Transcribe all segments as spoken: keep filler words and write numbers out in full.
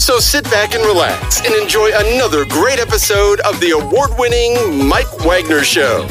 So sit back and relax and enjoy another great episode of the award-winning Mike Wagner Show.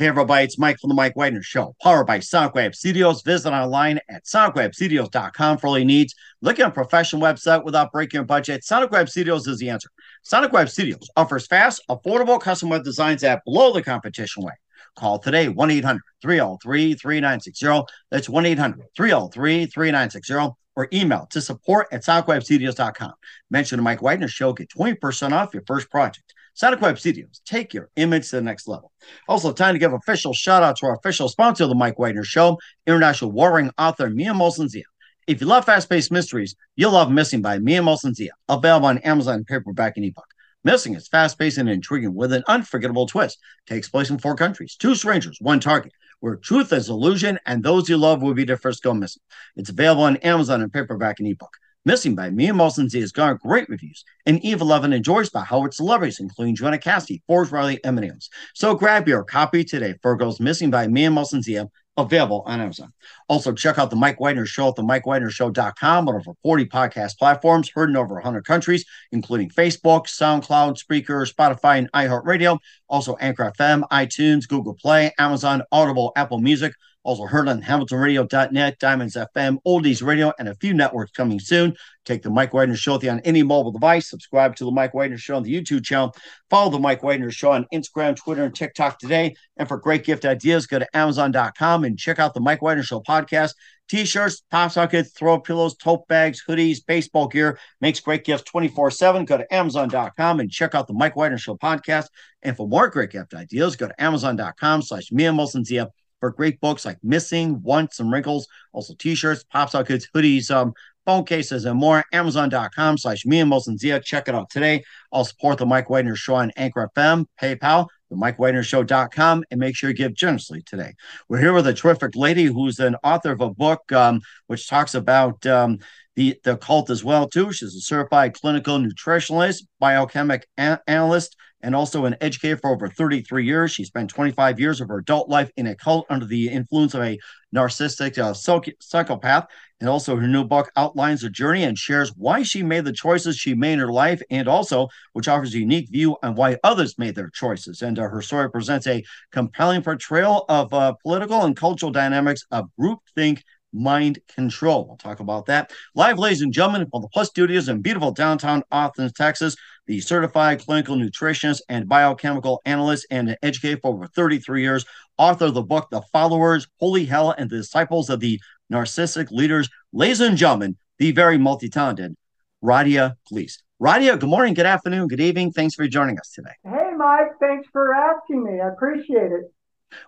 Hey everybody, it's Mike from the Mike Wagner Show, powered by Sonic Web Studios. Visit online at Sonic Web Studios dot com for all your needs. Look at a professional website without breaking your budget. Sonic Web Studios is the answer. Sonic Web Studios offers fast, affordable custom web designs at below the competition way. Call today, one eight hundred three oh three three nine six oh. That's one eight hundred three oh three three nine six oh. Or email to support at Sonic Web Studios dot com. Mention the Mike Wagner Show, get twenty percent off your first project. Sonic Web Studios, take your image to the next level. Also, time to give official shout-out to our official sponsor of the Mike Wagner Show, international warring author Mia Mosenzia. If you love fast-paced mysteries, you'll love Missing by Mia Mosenzia, available on Amazon paperback and ebook. Missing is fast-paced and intriguing with an unforgettable twist. Takes place in four countries, two strangers, one target, where truth is illusion and those you love will be the first go missing. It's available on Amazon and paperback and ebook. Missing by Mia Mosenzia has garnered great reviews, and Eve Eleven enjoys by Howard celebrities, including Joanna Cassidy, Forge Riley, and many others. So grab your copy today for Girls Missing by Mia Mosenzia, available on Amazon. Also, check out The Mike Wagner Show at The Mike Wagner Show dot com on over forty podcast platforms, heard in over one hundred countries, including Facebook, SoundCloud, Spreaker, Spotify, and iHeartRadio. Also, Anchor F M, iTunes, Google Play, Amazon, Audible, Apple Music. Also heard on Hamilton Radio dot net, Diamonds F M, Oldies Radio, and a few networks coming soon. Take The Mike Wagner Show with you on any mobile device. Subscribe to The Mike Wagner Show on the YouTube channel. Follow The Mike Wagner Show on Instagram, Twitter, and TikTok today. And for great gift ideas, go to Amazon dot com and check out The Mike Wagner Show podcast. T-shirts, pop sockets, throw pillows, tote bags, hoodies, baseball gear. Makes great gifts twenty-four seven. Go to Amazon dot com and check out The Mike Wagner Show podcast. And for more great gift ideas, go to Amazon dot com slash Mia Mosenzia. For great books like Missing, Wants, and Wrinkles, also T-shirts, pop-sock goods, hoodies, um, phone cases, and more. Amazon dot com slash Mia Mosenzia. Check it out today. I'll support The Mike Wagner Show on Anchor F M, PayPal, The Mike Wagner Show dot com, and make sure you give generously today. We're here with a terrific lady who's an author of a book um, which talks about um, the, the cult as well, too. She's a certified clinical nutritionalist, biochemic an- analyst, and also an educator for over thirty-three years. She spent twenty-five years of her adult life in a cult under the influence of a narcissistic uh, psychopath. And also her new book outlines her journey and shares why she made the choices she made in her life, and also which offers a unique view on why others made their choices. And uh, her story presents a compelling portrayal of uh, political and cultural dynamics of groupthink mind control. We'll talk about that. Live, ladies and gentlemen, from the Plus Studios in beautiful downtown Austin, Texas, the certified clinical nutritionist and biochemical analyst and an educator for over thirty-three years, author of the book, The Followers, Holy Hell, and the Disciples of the Narcistic Leaders, ladies and gentlemen, the very multi-talented Rahdia Gleis. Rahdia, good morning, good afternoon, good evening. Thanks for joining us today. Hey, Mike, thanks for asking me. I appreciate it.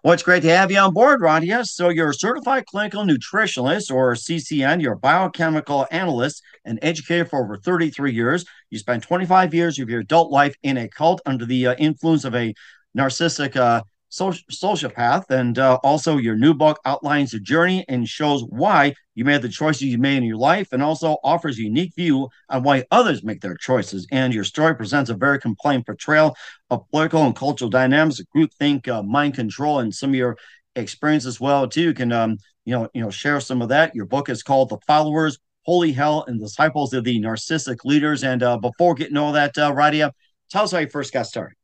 Well, it's great to have you on board, Rahdia. So you're a certified clinical nutritionist, or C C N, you're a biochemical analyst and educator for over thirty-three years. You spent twenty-five years of your adult life in a cult under the uh, influence of a narcissistic uh, soci- sociopath. And uh, also your new book outlines the journey and shows why you made the choices you made in your life, and also offers a unique view on why others make their choices. And your story presents a very compelling portrayal of political and cultural dynamics, groupthink, uh, mind control, and some of your experience as well, too. You can, um, you know, you know, share some of that. Your book is called The Followers, Holy Hell, and the Disciples of the Narcissistic Leaders. And uh, before getting all that, uh, Rahdia, tell us how you first got started.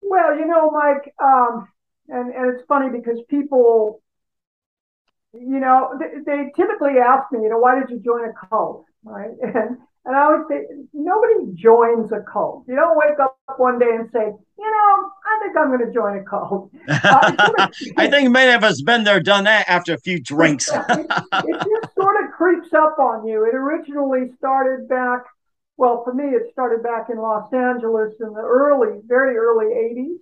Well, you know, Mike, um, and, and it's funny because people you know, they, they typically ask me, you know, why did you join a cult, right? And, and I always say, nobody joins a cult. You don't wake up one day and say, you know, I think I'm going to join a cult. Uh, I think many of us been there, done that after a few drinks. it, it just sort of creeps up on you. It originally started back, well, for me, it started back in Los Angeles in the early, very early eighties,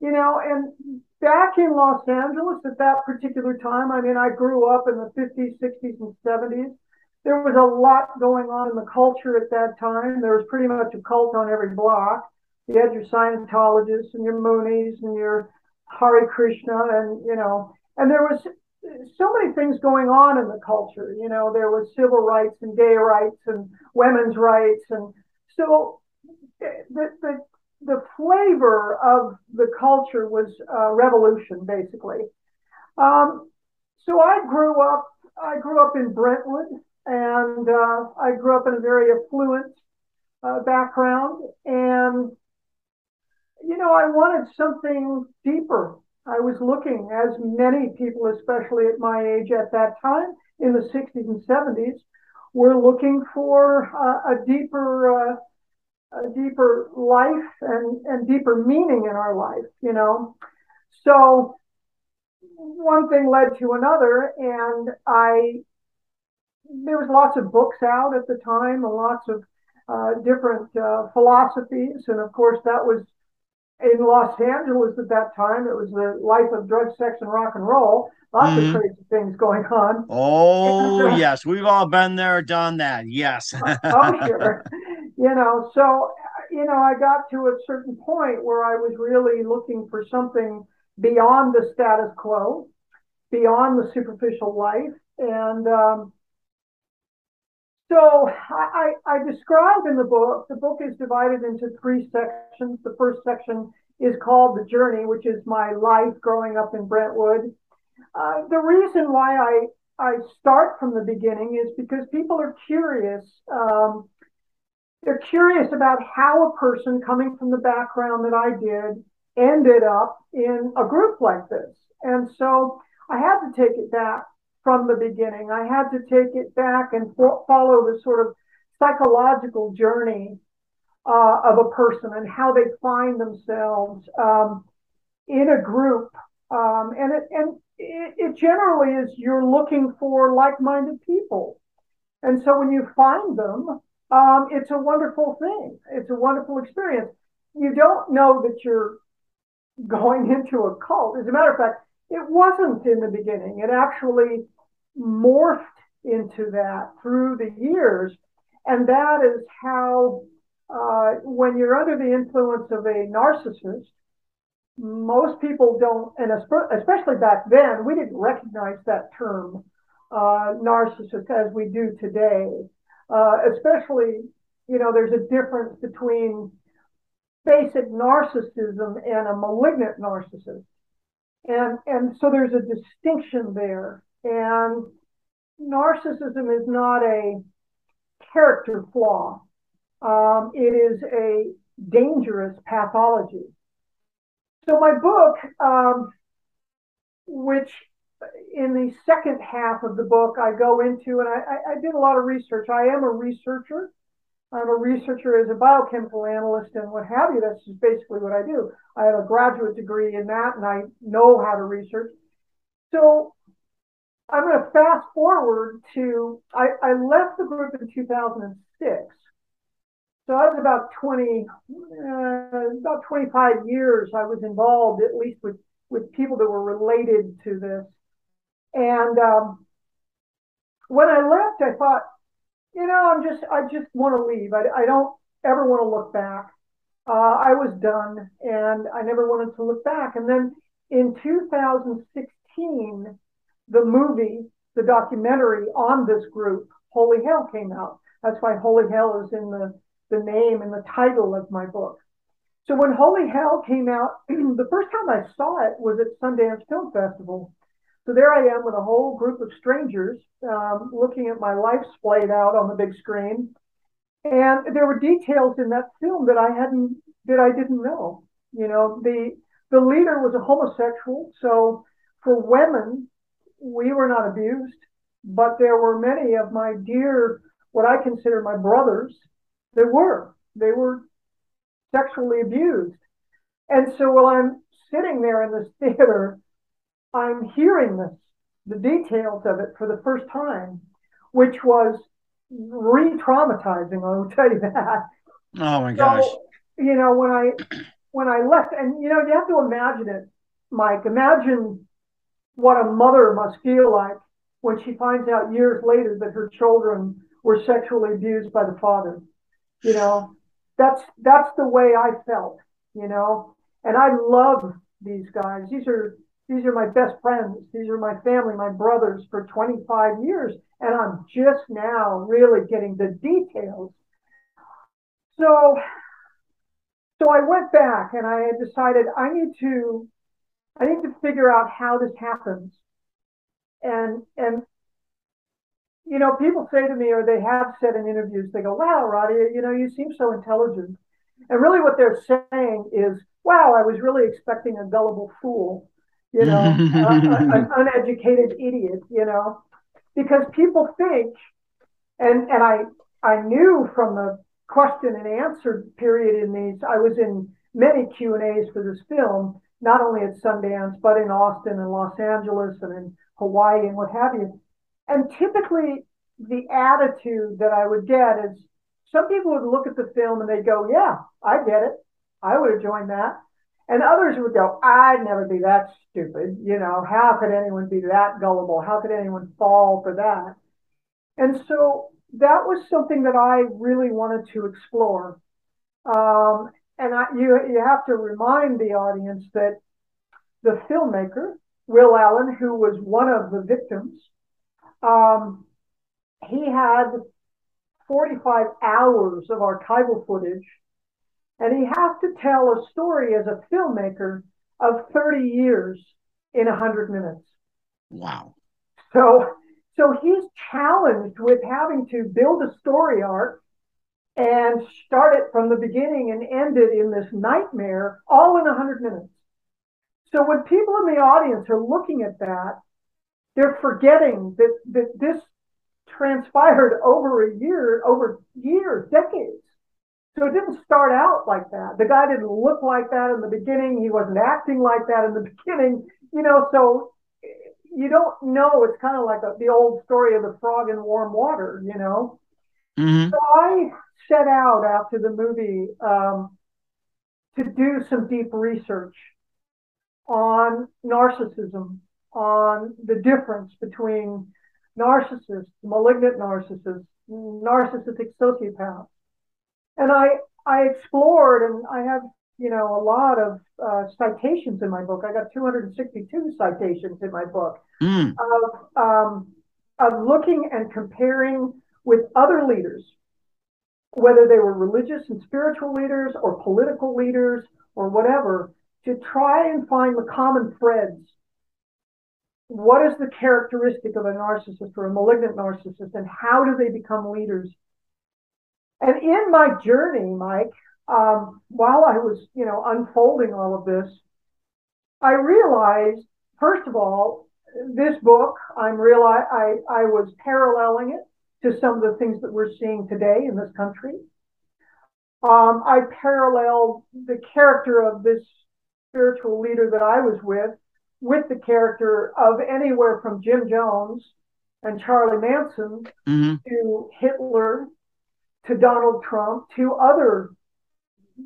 you know, and back in Los Angeles at that particular time, I mean, I grew up in the fifties, sixties, and seventies. There was a lot going on in the culture at that time. There was pretty much a cult on every block. You had your Scientologists and your Moonies and your Hare Krishna and, you know, and there was so many things going on in the culture. You know, there was civil rights and gay rights and women's rights. And so the, the, the flavor of the culture was uh, revolution, basically. Um, so I grew up, I grew up in Brentwood, and uh, I grew up in a very affluent uh, background. And, you know, I wanted something deeper. I was looking, as many people, especially at my age at that time, in the sixties and seventies, were looking for uh, a deeper, uh, a deeper life and, and deeper meaning in our life, you know. So one thing led to another, and I, there was lots of books out at the time, and lots of uh, different uh, philosophies, and of course that was, in Los Angeles at that time, it was the life of drug, sex, and rock and roll. Lots mm-hmm. of crazy things going on. Oh, and, uh, yes. We've all been there, done that. Yes. Oh, sure. You know, so, you know, I got to a certain point where I was really looking for something beyond the status quo, beyond the superficial life. And um, so I, I, I describe in the book, the book is divided into three sections. The first section is called The Journey, which is my life growing up in Brentwood. Uh, the reason why I, I start from the beginning is because people are curious. Um, they're curious about how a person coming from the background that I did ended up in a group like this. And so I had to take it back from the beginning. I had to take it back and fo- follow the sort of psychological journey uh, of a person and how they find themselves um, in a group. Um, and it, and it, it generally is you're looking for like-minded people. And so when you find them, um, it's a wonderful thing. It's a wonderful experience. You don't know that you're going into a cult. As a matter of fact, it wasn't in the beginning. It actually morphed into that through the years. And that is how, uh, when you're under the influence of a narcissist, most people don't, and especially back then, we didn't recognize that term, uh, narcissist, as we do today. Uh, especially, you know, there's a difference between basic narcissism and a malignant narcissist. And, and so there's a distinction there. And narcissism is not a character flaw. Um, it is a dangerous pathology. So my book, um, which in the second half of the book I go into, and I, I did a lot of research. I am a researcher. I'm a researcher as a biochemical analyst and what have you. That's just basically what I do. I have a graduate degree in that, and I know how to research. So I'm going to fast forward to, I, I left the group in two thousand six. So I was about twenty, uh, about twenty-five years I was involved, at least with, with people that were related to this. And um, when I left, I thought, you know, I'm just, I just want to leave. I, I don't ever want to look back. Uh, I was done, and I never wanted to look back. And then in two thousand sixteen, the movie, the documentary on this group, Holy Hell, came out. That's why Holy Hell is in the, the name and the title of my book. So when Holy Hell came out, the first time I saw it was at Sundance Film Festival. So there I am with a whole group of strangers um, looking at my life splayed out on the big screen. And there were details in that film that I hadn't, that I didn't know. You know, the, the leader was a homosexual. So for women, we were not abused, but there were many of my dear, what I consider my brothers, they were. They were sexually abused. And so while I'm sitting there in this theater, I'm hearing this, the details of it for the first time, which was re-traumatizing, I will tell you that. Oh my gosh. So, you know, when I when I left, and you know, you have to imagine it, Mike. Imagine what a mother must feel like when she finds out years later that her children were sexually abused by the father. You know, that's that's the way I felt, you know. And I love these guys. These are these are my best friends. These are my family, my brothers for twenty-five years. And I'm just now really getting the details. So, so I went back and I decided I need to, I need to figure out how this happens. And, and, you know, people say to me, or they have said in interviews, they go, wow, Rahdia, you know, you seem so intelligent. And really what they're saying is, wow, I was really expecting a gullible fool, you know, an, an uneducated idiot, you know, because people think, and, and I, I knew from the question and answer period in these, I was in many Q and A's for this film, not only at Sundance, but in Austin and Los Angeles and in Hawaii and what have you. And typically the attitude that I would get is some people would look at the film and they'd go, yeah, I get it. I would have joined that. And others would go, I'd never be that stupid. You know, how could anyone be that gullible? How could anyone fall for that? And so that was something that I really wanted to explore. Um, and I, you, you have to remind the audience that the filmmaker, Will Allen, who was one of the victims, um, he had forty-five hours of archival footage. And he has to tell a story as a filmmaker of thirty years in one hundred minutes. Wow. So, so he's challenged with having to build a story arc and start it from the beginning and end it in this nightmare all in one hundred minutes. So when people in the audience are looking at that, they're forgetting that, that this transpired over a year, over years, decades. So it didn't start out like that. The guy didn't look like that in the beginning. He wasn't acting like that in the beginning. You know, so you don't know. It's kind of like a, the old story of the frog in warm water, you know. Mm-hmm. So I set out after the movie um, to do some deep research on narcissism, on the difference between narcissists, malignant narcissists, narcissistic sociopaths. And I, I explored, and I have, you know, a lot of uh, citations in my book. I got two hundred sixty-two citations in my book mm. of, um, of looking and comparing with other leaders, whether they were religious and spiritual leaders or political leaders or whatever, to try and find the common threads. What is the characteristic of a narcissist or a malignant narcissist, and how do they become leaders? And in my journey, Mike, um, while I was, you know, unfolding all of this, I realized, first of all, this book, I'm reali- I, I was paralleling it to some of the things that we're seeing today in this country. Um, I paralleled the character of this spiritual leader that I was with, with the character of anywhere from Jim Jones and Charlie Manson mm-hmm. to Hitler, to Donald Trump, to other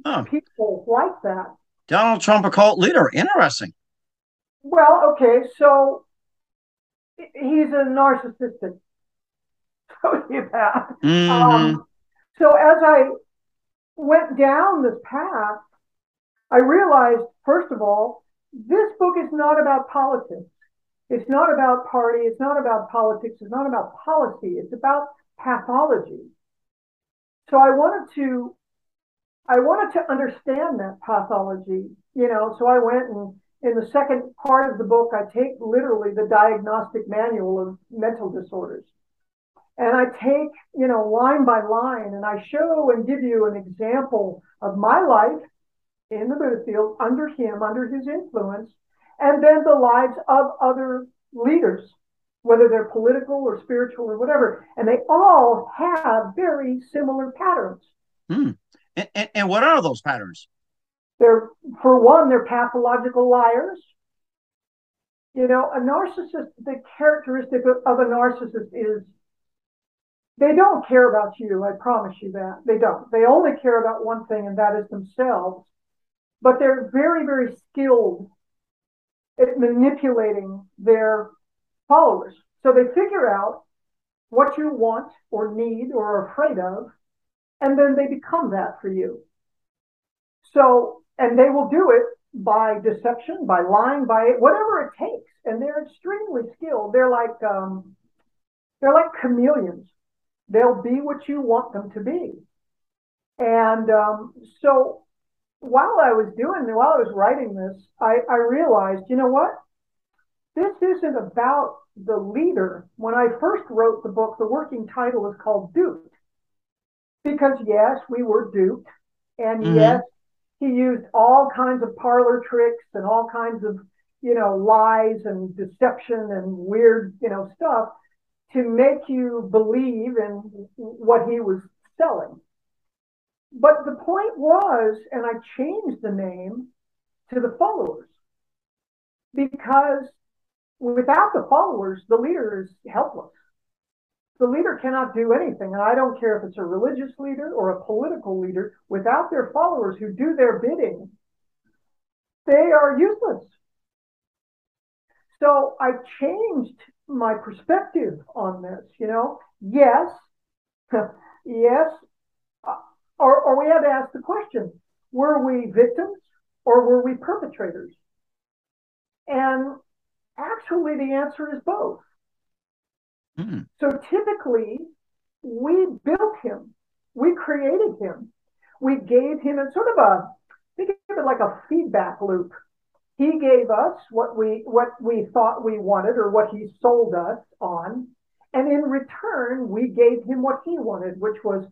oh. people like that. Donald Trump, a cult leader. Interesting. Well, okay, so he's a narcissistic sociopath. Mm-hmm. Um, so as I went down this path, I realized, first of all, this book is not about politics. It's not about party. It's not about politics. It's not about policy. It's about pathology. So I wanted to, I wanted to understand that pathology, you know. So I went and in the second part of the book, I take literally the diagnostic manual of mental disorders, and I take, you know, line by line, and I show and give you an example of my life in the Buddha field under him, under his influence, and then the lives of other leaders whether they're political or spiritual or whatever. And they all have very similar patterns. Mm. And, and, and what are those patterns? They're, for one, they're pathological liars. You know, a narcissist, the characteristic of, of a narcissist is they don't care about you. I promise you that. They don't. They only care about one thing, and that is themselves. But they're very, very skilled at manipulating their followers. So they figure out what you want or need or are afraid of, and then they become that for you. So, and they will do it by deception, by lying, by whatever it takes. And they're extremely skilled. They're like, um, they're like chameleons. They'll be what you want them to be. And um, so while I was doing, while I was writing this, I, I realized, you know what? This isn't about the leader. When I first wrote the book, the working title is called Duped. Because yes, we were duped. And mm-hmm. yes, he used all kinds of parlor tricks and all kinds of, you know, lies and deception and weird, you know, stuff to make you believe in what he was selling. But the point was, and I changed the name to The Followers, because without the followers, the leader is helpless. The leader cannot do anything. And I don't care if it's a religious leader or a political leader. Without their followers who do their bidding, they are useless. So I changed my perspective on this, you know. Yes, yes, or, or we had to ask the question, were we victims or were we perpetrators? And actually the answer is both. Mm. So typically we built him, we created him, we gave him a sort of a, think of it like a feedback loop. He gave us what we what we thought we wanted or what he sold us on. And in return, we gave him what he wanted, which was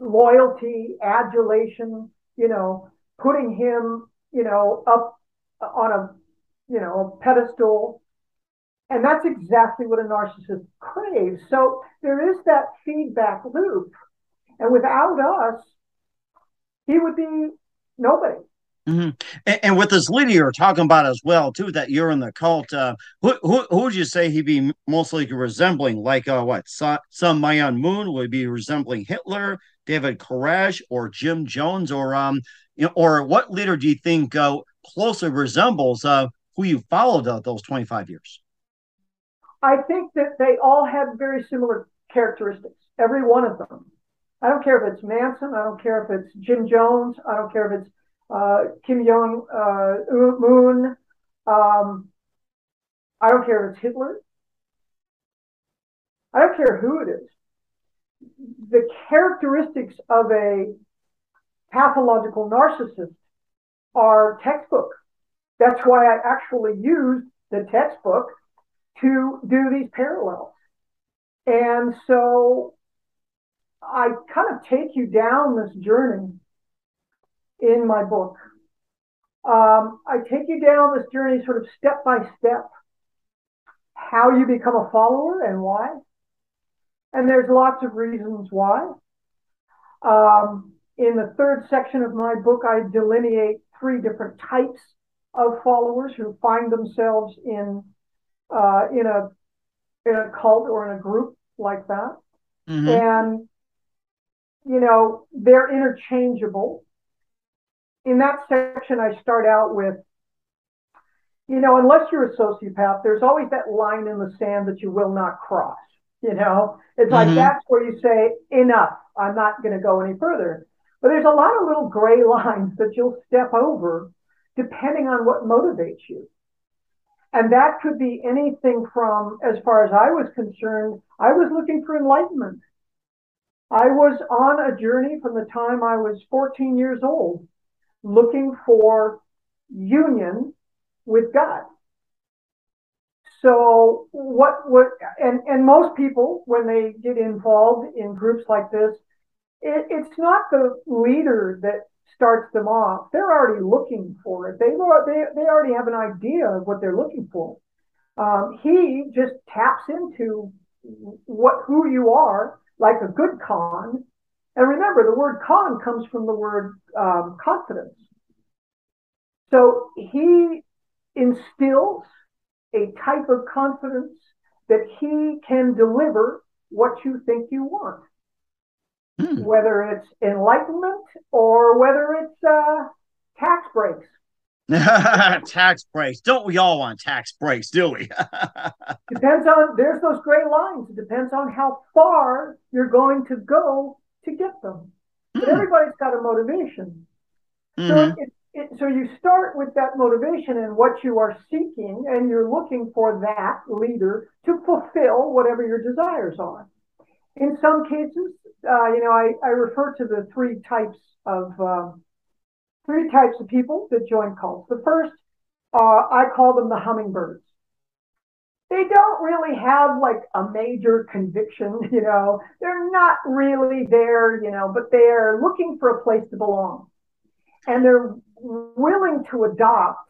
loyalty, adulation, you know, putting him, you know, up on a, you know, a pedestal. And that's exactly what a narcissist craves. So there is that feedback loop. And without us, he would be nobody. Mm-hmm. And, and with this leader you're talking about as well, too, that you're in the cult, uh, who, who who would you say he'd be mostly resembling? Like uh, what? Sun Myung Moon would be resembling Hitler, David Koresh, or Jim Jones, or um, you know, or what leader do you think uh, closely resembles uh, who you followed uh, those twenty-five years? I think that they all had very similar characteristics, every one of them. I don't care if it's Manson. I don't care if it's Jim Jones. I don't care if it's Uh, Kim Jong uh, Moon. Um, I don't care if it's Hitler. I don't care who it is. The characteristics of a pathological narcissist are textbook. That's why I actually used the textbook to do these parallels. And so I kind of take you down this journey in my book. Um, I take you down this journey sort of step by step, how you become a follower and why. And there's lots of reasons why. Um, in the third section of my book, I delineate three different types of followers who find themselves in uh, in a in a cult or in a group like that. Mm-hmm. And, you know, they're interchangeable. In that section, I start out with, you know, unless you're a sociopath, there's always that line in the sand that you will not cross. You know, it's mm-hmm. like that's where you say, enough, I'm not going to go any further. But there's a lot of little gray lines that you'll step over depending on what motivates you. And that could be anything from, as far as I was concerned, I was looking for enlightenment. I was on a journey from the time I was fourteen years old, looking for union with God. So what would, and, and most people, when they get involved in groups like this, it, it's not the leader that starts them off. They're already looking for it. They, they, they already have an idea of what they're looking for. um, he just taps into what who you are, like a good con. And remember, the word con comes from the word um, confidence. So he instills a type of confidence that he can deliver what you think you want, mm. whether it's enlightenment or whether it's uh, tax breaks. Tax breaks. Don't we all want tax breaks, do we? Depends on, there's those gray lines. It depends on how far you're going to go to get them. Mm. But everybody's got a motivation. Mm-hmm. So it's It, so you start with that motivation and what you are seeking, and you're looking for that leader to fulfill whatever your desires are. In some cases, uh, you know, I, I refer to the three types of uh, three types of people that join cults. The first, uh, I call them the hummingbirds. They don't really have like a major conviction, you know. They're not really there, you know, but they're looking for a place to belong. And they're willing to adopt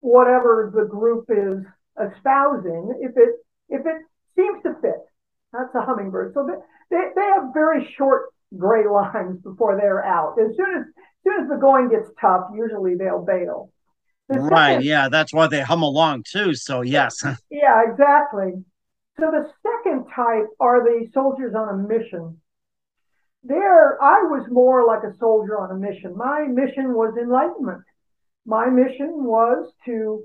whatever the group is espousing if it if it seems to fit. That's a hummingbird. So they, they, they have very short gray lines before they're out. As soon as, as soon as the going gets tough, usually they'll bail. The right, second, yeah, that's why they hum along too, so yes. Yeah, exactly. So the second type are the soldiers on a mission. There, I was more like a soldier on a mission. My mission was enlightenment. My mission was to,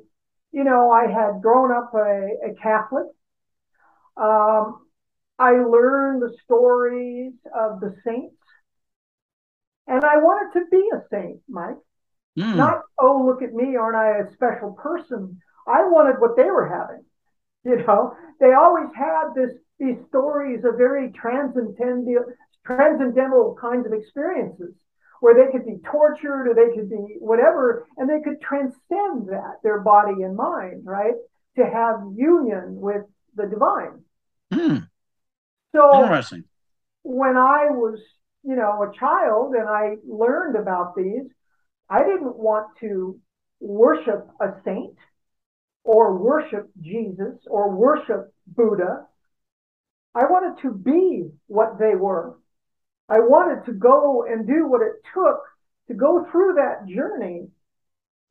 you know, I had grown up a, a Catholic. Um, I learned the stories of the saints. And I wanted to be a saint, Mike. Mm. Not, oh, look at me, aren't I a special person? I wanted what they were having. You know, they always had this these stories of very transcendental, transcendental kinds of experiences where they could be tortured or they could be whatever, and they could transcend that, their body and mind, right? To have union with the divine. Mm. So interesting. When I was, you know, a child and I learned about these, I didn't want to worship a saint or worship Jesus or worship Buddha. I wanted to be what they were. I wanted to go and do what it took to go through that journey,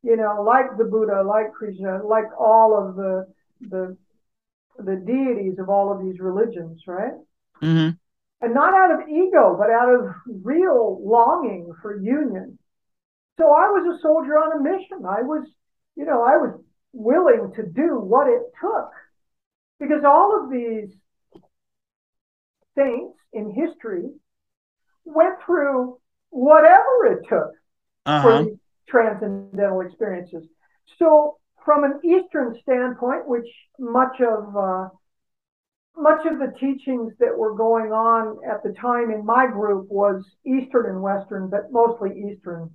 you know, like the Buddha, like Krishna, like all of the the, the deities of all of these religions, right? Mm-hmm. And not out of ego, but out of real longing for union. So I was a soldier on a mission. I was, you know, I was willing to do what it took, because all of these saints in history went through whatever it took uh-huh. for these transcendental experiences. So, from an Eastern standpoint, which much of uh, much of the teachings that were going on at the time in my group was Eastern and Western, but mostly Eastern.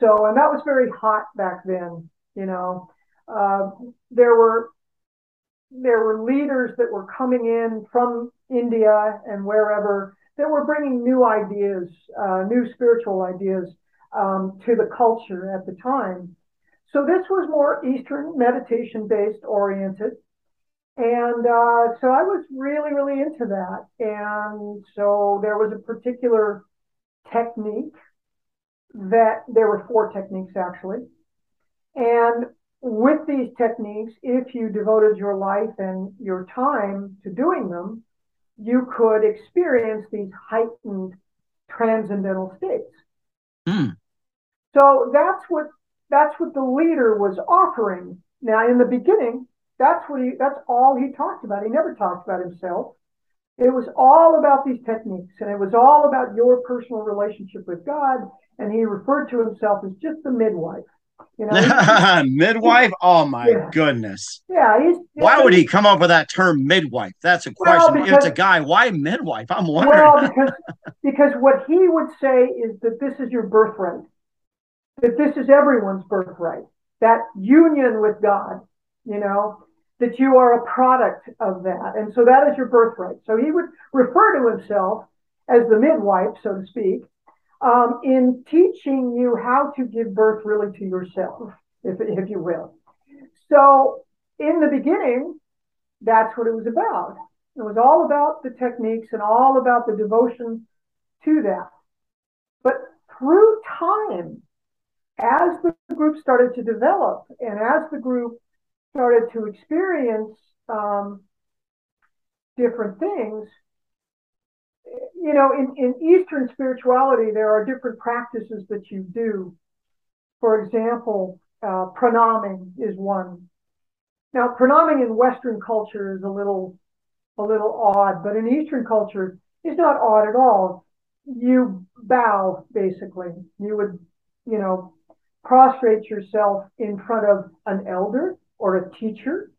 So, and that was very hot back then. You know, uh, there were there were leaders that were coming in from India and wherever, that were bringing new ideas, uh, new spiritual ideas um, to the culture at the time. So this was more Eastern, meditation-based oriented. And uh, so I was really, really into that. And so there was a particular technique that, there were four techniques actually. And with these techniques, if you devoted your life and your time to doing them, you could experience these heightened transcendental states. Mm. So that's what that's what the leader was offering. Now, in the beginning, that's what he, that's all he talked about. He never talked about himself. It was all about these techniques, and it was all about your personal relationship with God. And he referred to himself as just the midwife. You know, midwife? Oh my yeah. goodness. Yeah. He's, he's, why would he come up with that term midwife? That's a question. Well, because, it's a guy. Why midwife? I'm wondering. Well, because, because what he would say is that this is your birthright, that this is everyone's birthright, that union with God, you know, that you are a product of that. And so that is your birthright. So he would refer to himself as the midwife, so to speak. Um, in teaching you how to give birth really to yourself, if, if you will. So in the beginning, that's what it was about. It was all about the techniques and all about the devotion to that. But through time, as the group started to develop and as the group started to experience um, different things, you know, in, in Eastern spirituality, there are different practices that you do. For example, uh, pranaming is one. Now, pranaming in Western culture is a little, a little odd, but in Eastern culture, it's not odd at all. You bow, basically. You would, you know, prostrate yourself in front of an elder or a teacher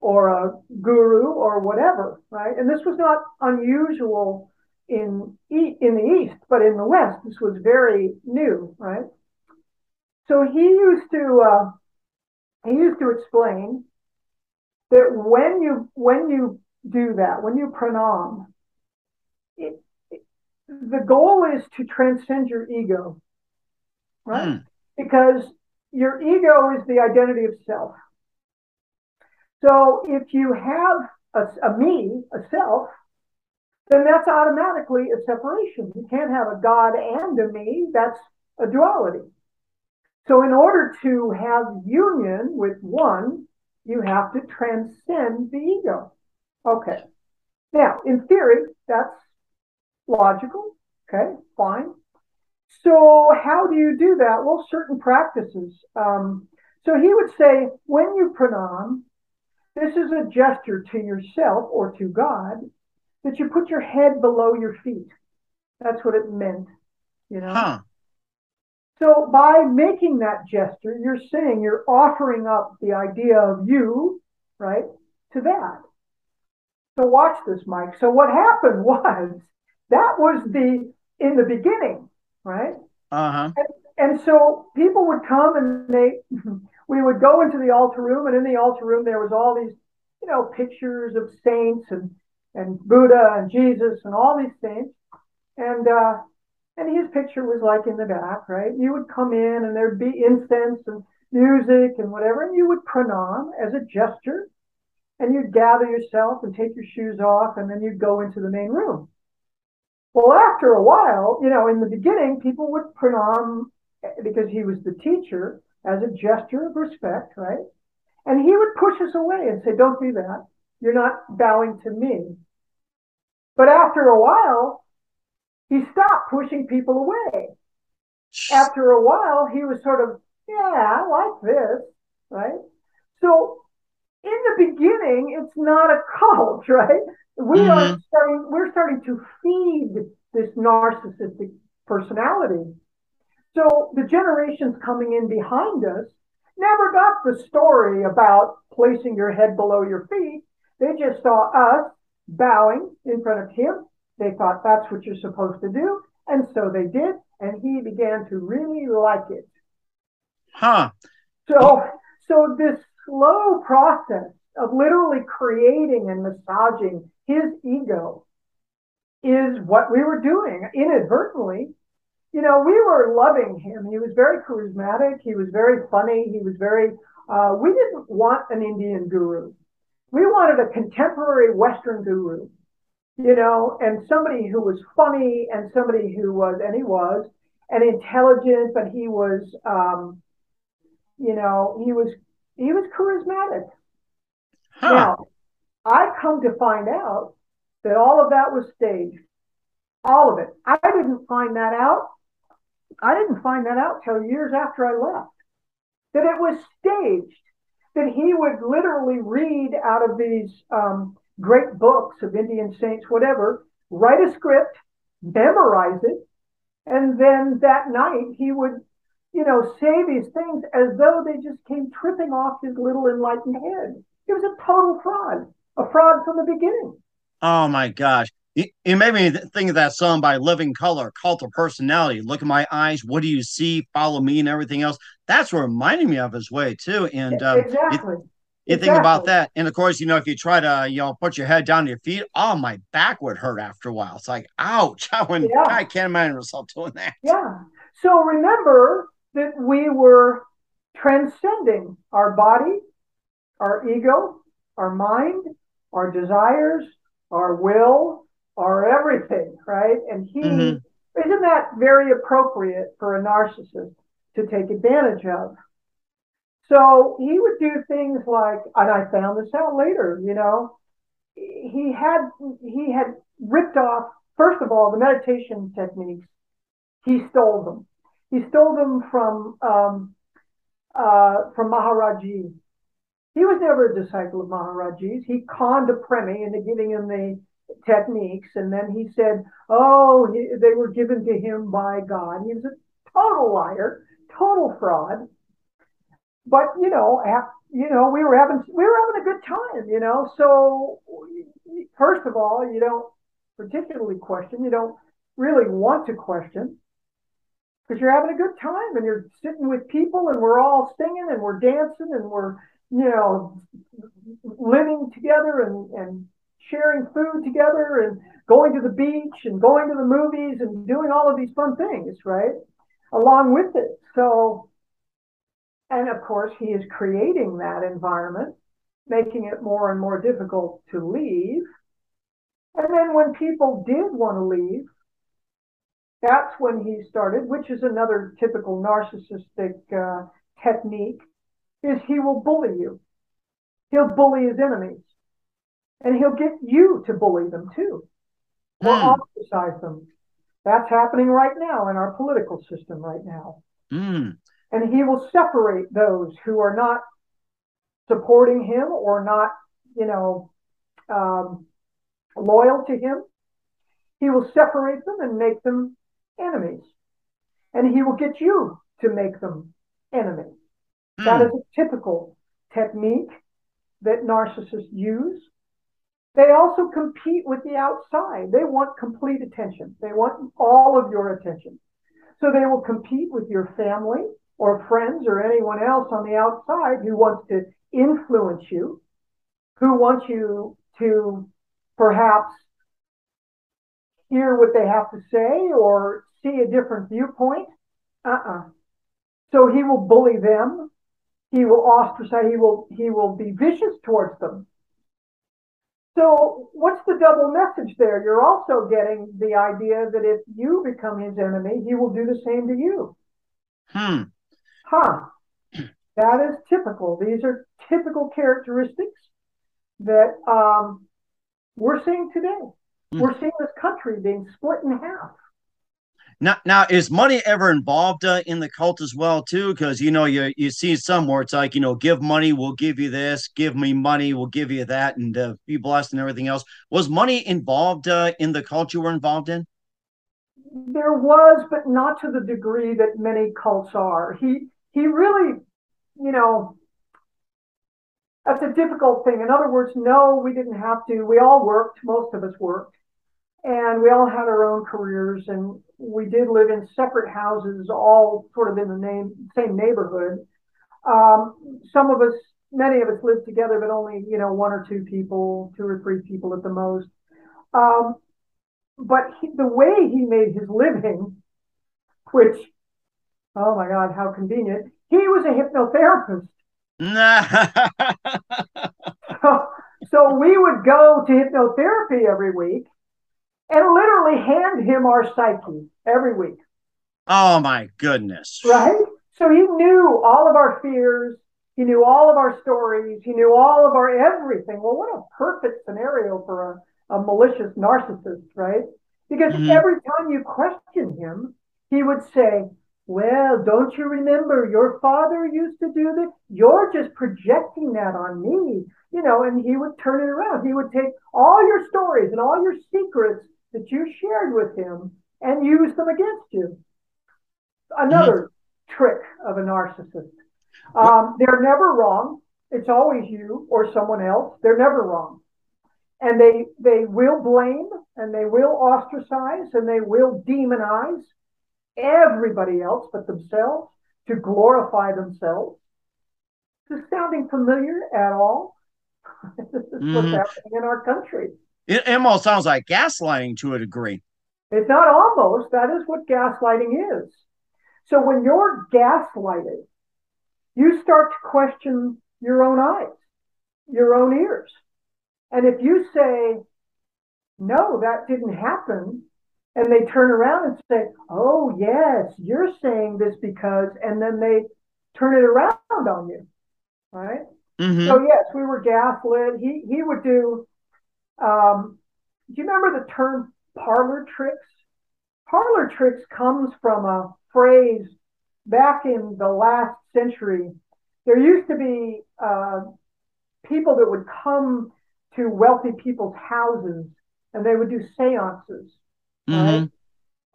or a guru or whatever, right? And this was not unusual in in the East, but in the West, this was very new, right? So he used to uh, he used to explain that when you when you do that, when you pranam, it, it, the goal is to transcend your ego, right? Mm. Because your ego is the identity of self. So if you have a, a me, a self, then that's automatically a separation. You can't have a God and a me. That's a duality. So in order to have union with one, you have to transcend the ego. Okay. Now, in theory, that's logical. Okay, fine. So how do you do that? Well, certain practices. Um, so he would say, when you pranam, this is a gesture to yourself or to God that you put your head below your feet. That's what it meant, you know. Huh. So by making that gesture, you're saying you're offering up the idea of you, right, to that. So watch this, Mike. So what happened was that was the in the beginning, right? Uh-huh. And, and so people would come and they we would go into the altar room, and in the altar room there was all these, you know, pictures of saints and and Buddha and Jesus and all these things. And uh, and his picture was like in the back, right? You would come in and there'd be incense and music and whatever, and you would pranam as a gesture, and you'd gather yourself and take your shoes off, and then you'd go into the main room. Well, after a while, you know, in the beginning, people would pranam because he was the teacher as a gesture of respect, right? And he would push us away and say, don't do that. You're not bowing to me. But after a while, he stopped pushing people away. After a while, he was sort of, yeah, I like this, right? So in the beginning, it's not a cult, right? We mm-hmm. are starting, we're starting to feed this narcissistic personality. So the generations coming in behind us never got the story about placing your head below your feet. They just saw us bowing in front of him. They thought that's what you're supposed to do. And so they did. And he began to really like it. Huh. So, so this slow process of literally creating and massaging his ego is what we were doing inadvertently. You know, we were loving him. He was very charismatic. He was very funny. He was very, uh, we didn't want an Indian guru. We wanted a contemporary Western guru, you know, and somebody who was funny and somebody who was, and he was, and intelligent, but he was, um, you know, he was, he was charismatic. Huh. Now, I come to find out that all of that was staged, all of it. I didn't find that out. I didn't find that out till years after I left, that it was staged. That he would literally read out of these um, great books of Indian saints, whatever, write a script, memorize it, and then that night he would, you know, say these things as though they just came tripping off his little enlightened head. It was a total fraud, a fraud from the beginning. Oh my gosh. You, you made me think of that song by Living Color, Cult of Personality. Look in my eyes. What do you see? Follow me and everything else. That's what reminded me of his way, too. And um, exactly. you, you exactly. think about that. And, of course, you know, if you try to, you know, put your head down to your feet, oh, my back would hurt after a while. It's like, ouch. I, wouldn't, yeah. I can't imagine myself doing that. Yeah. So remember that we were transcending our body, our ego, our mind, our desires, our will, our everything, right? And he, mm-hmm. isn't that very appropriate for a narcissist to take advantage of? So he would do things like, and I found this out later, you know, he had, he had ripped off, first of all, the meditation techniques. He stole them. He stole them from, um, uh, from Maharaji. He was never a disciple of Maharaji's. He conned a Premi into giving him the techniques. And then he said, oh, he, they were given to him by God. He was a total liar, total fraud. But, you know, after, you know, we were having, we were having a good time, you know. So first of all, you don't particularly question, you don't really want to question, because you're having a good time and you're sitting with people and we're all singing and we're dancing and we're, you know, living together and, and sharing food together and going to the beach and going to the movies and doing all of these fun things, right, along with it. So, and of course, he is creating that environment, making it more and more difficult to leave. And then when people did want to leave, that's when he started, which is another typical narcissistic uh, technique, is he will bully you. He'll bully his enemies. And he'll get you to bully them too, or mm. ostracize them. That's happening right now in our political system right now. Mm. And he will separate those who are not supporting him or not, you know, um, loyal to him. He will separate them and make them enemies. And he will get you to make them enemies. Mm. That is a typical technique that narcissists use. They also compete with the outside. They want complete attention. They want all of your attention. So they will compete with your family or friends or anyone else on the outside who wants to influence you, who wants you to perhaps hear what they have to say or see a different viewpoint. Uh-uh. So he will bully them. He will ostracize. He will, he will be vicious towards them. So what's the double message there? You're also getting the idea that if you become his enemy, he will do the same to you. Hmm. Huh. That is typical. These are typical characteristics that um, we're seeing today. Mm. We're seeing this country being split in half. Now, now is money ever involved uh, in the cult as well, too? Because, you know, you you see somewhere it's like, you know, give money, we'll give you this. Give me money, we'll give you that. And uh, be blessed and everything else. Was money involved uh, in the cult you were involved in? There was, but not to the degree that many cults are. He he really, you know, that's a difficult thing. In other words, no, we didn't have to. We all worked. Most of us worked. And we all had our own careers. And we did live in separate houses, all sort of in the name, same neighborhood. Um, some of us, many of us lived together, but only, you know, one or two people, two or three people at the most. Um, But he, the way he made his living, which, oh my God, how convenient. He was a hypnotherapist. so, so we would go to hypnotherapy every week and literally hand him our psyche every week. Oh my goodness. Right? So he knew all of our fears. He knew all of our stories. He knew all of our everything. Well, what a perfect scenario for a a malicious narcissist, right? Because mm-hmm. every time you question him, he would say, well, don't you remember your father used to do this? You're just projecting that on me, you know, and he would turn it around. He would take all your stories and all your secrets that you shared with him and use them against you. Another mm-hmm. trick of a narcissist. Um, they're never wrong. It's always you or someone else. They're never wrong. And they, they will blame, and they will ostracize, and they will demonize everybody else but themselves to glorify themselves. Is this sounding familiar at all? This is mm-hmm. what's happening in our country. It almost sounds like gaslighting to a degree. It's not almost. That is what gaslighting is. So when you're gaslighted, you start to question your own eyes. your own ears. And if you say, no, that didn't happen, and they turn around and say, oh, yes, you're saying this because, and then they turn it around on you, right? Mm-hmm. So, yes, we were gaslit. He he would do, um, do you remember the term parlor tricks? Parlor tricks comes from a phrase back in the last century. There used to be uh, people that would come to wealthy people's houses, and they would do seances, mm-hmm. right?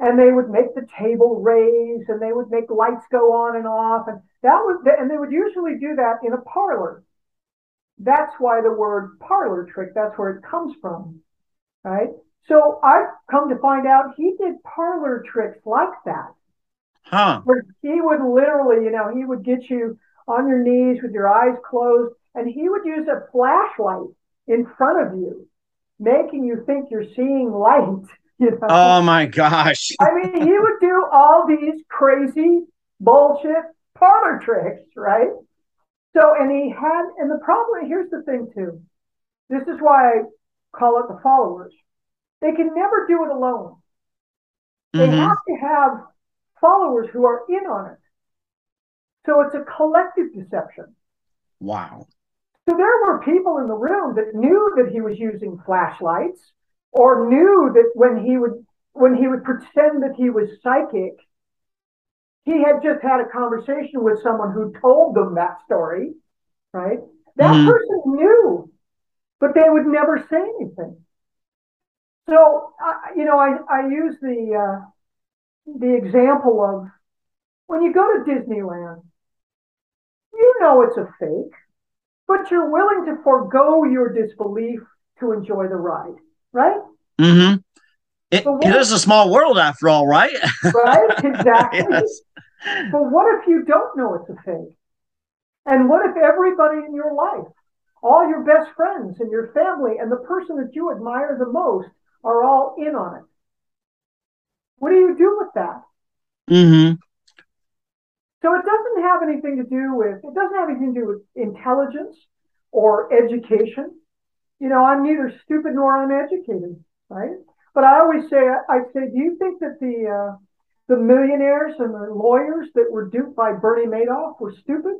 And they would make the table raise, and they would make lights go on and off, and that was, and they would usually do that in a parlor. That's why the word parlor trick, that's where it comes from, right? So I've come to find out he did parlor tricks like that. Huh. Where he would literally, you know, he would get you on your knees with your eyes closed, and he would use a flashlight in front of you, making you think you're seeing light. You know? Oh my gosh. I mean, he would do all these crazy bullshit parlor tricks, right? So, and he had, and the problem, here's the thing too. This is why I call it the followers. They can never do it alone. They mm-hmm. have to have followers who are in on it. So it's a collective deception. Wow. So there were people in the room that knew that he was using flashlights, or knew that when he would when he would pretend that he was psychic, he had just had a conversation with someone who told them that story, right? That mm-hmm. person knew, but they would never say anything. So, uh, you know, I, I use the uh, the example of when you go to Disneyland, you know it's a fake, but you're willing to forego your disbelief to enjoy the ride, right? Mm-hmm. It, what, it is a small world after all, right? Right, exactly. Yes. But what if you don't know it's a fake? And what if everybody in your life, all your best friends and your family and the person that you admire the most, are all in on it? What do you do with that? Mm-hmm. So it doesn't have anything to do with, it doesn't have anything to do with intelligence or education. You know, I'm neither stupid nor uneducated, right? But I always say, I say, do you think that the uh, the millionaires and the lawyers that were duped by Bernie Madoff were stupid?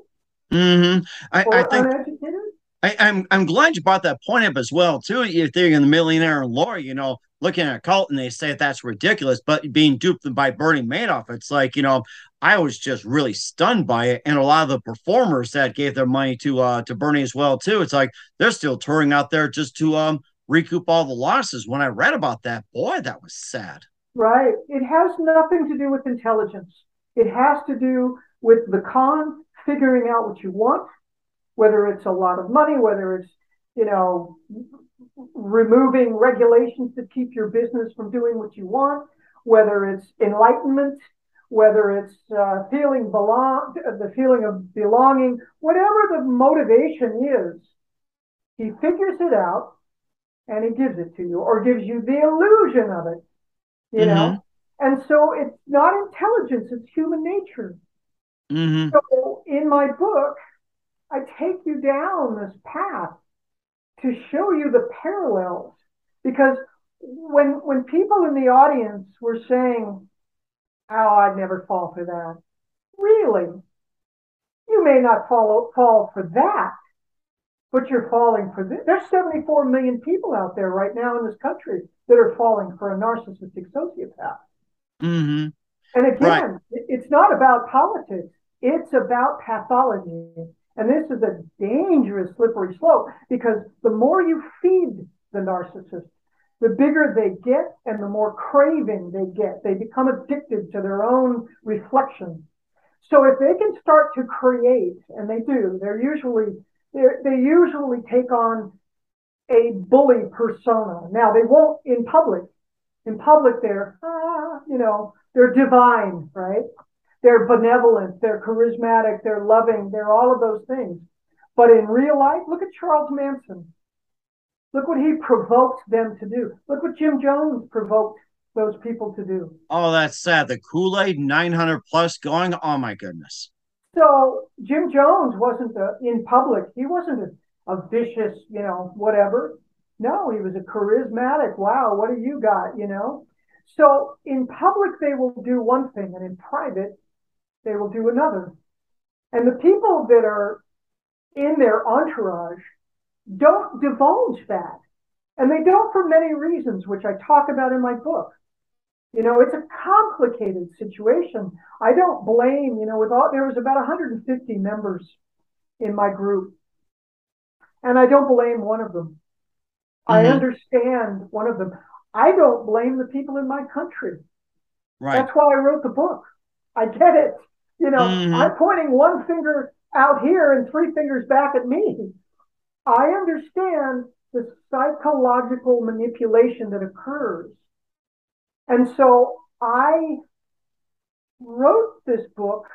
Mm-hmm. I, or I think uneducated? I, I'm I'm glad you brought that point up as well too. You're thinking the millionaire and lawyer, you know, looking at a cult and they say that's ridiculous, but being duped by Bernie Madoff, it's like, you know, I was just really stunned by it. And a lot of the performers that gave their money to uh, to Bernie as well too, it's like they're still touring out there just to um, recoup all the losses. When I read about that, boy, that was sad. Right. It has nothing to do with intelligence. It has to do with the con, figuring out what you want, whether it's a lot of money, whether it's, you know, removing regulations that keep your business from doing what you want, whether it's enlightenment, whether it's uh, feeling belong, the feeling of belonging, whatever the motivation is, he figures it out and he gives it to you, or gives you the illusion of it, you mm-hmm. know? And so it's not intelligence, it's human nature. Mm-hmm. So in my book, I take you down this path to show you the parallels, because when when people in the audience were saying, "Oh, I'd never fall for that," really, you may not fall fall for that, but you're falling for this. There's seventy-four million people out there right now in this country that are falling for a narcissistic sociopath. Mm-hmm. And again, right. It's not about politics; it's about pathology. And this is a dangerous slippery slope, because the more you feed the narcissist, the bigger they get and the more craving they get. They become addicted to their own reflection. So if they can start to create, and they do, they're usually, they're, they usually take on a bully persona. Now, they won't in public. In public, they're, ah, you know, they're divine, right? They're benevolent, they're charismatic, they're loving, they're all of those things. But in real life, look at Charles Manson. Look what he provoked them to do. Look what Jim Jones provoked those people to do. Oh, that's sad. The Kool-Aid, nine hundred plus going, oh my goodness. So Jim Jones wasn't a, in public, he wasn't a, a vicious, you know, whatever. No, he was a charismatic. Wow, what do you got, you know? So in public, they will do one thing, and in private, they will do another. And the people that are in their entourage don't divulge that. And they don't for many reasons, which I talk about in my book. You know, it's a complicated situation. I don't blame, you know, with all, there was about one hundred fifty members in my group. And I don't blame one of them. Mm-hmm. I understand one of them. I don't blame the people in my country. Right. That's why I wrote the book. I get it. You know, mm-hmm. I'm pointing one finger out here and three fingers back at me. I understand the psychological manipulation that occurs. And so I wrote this book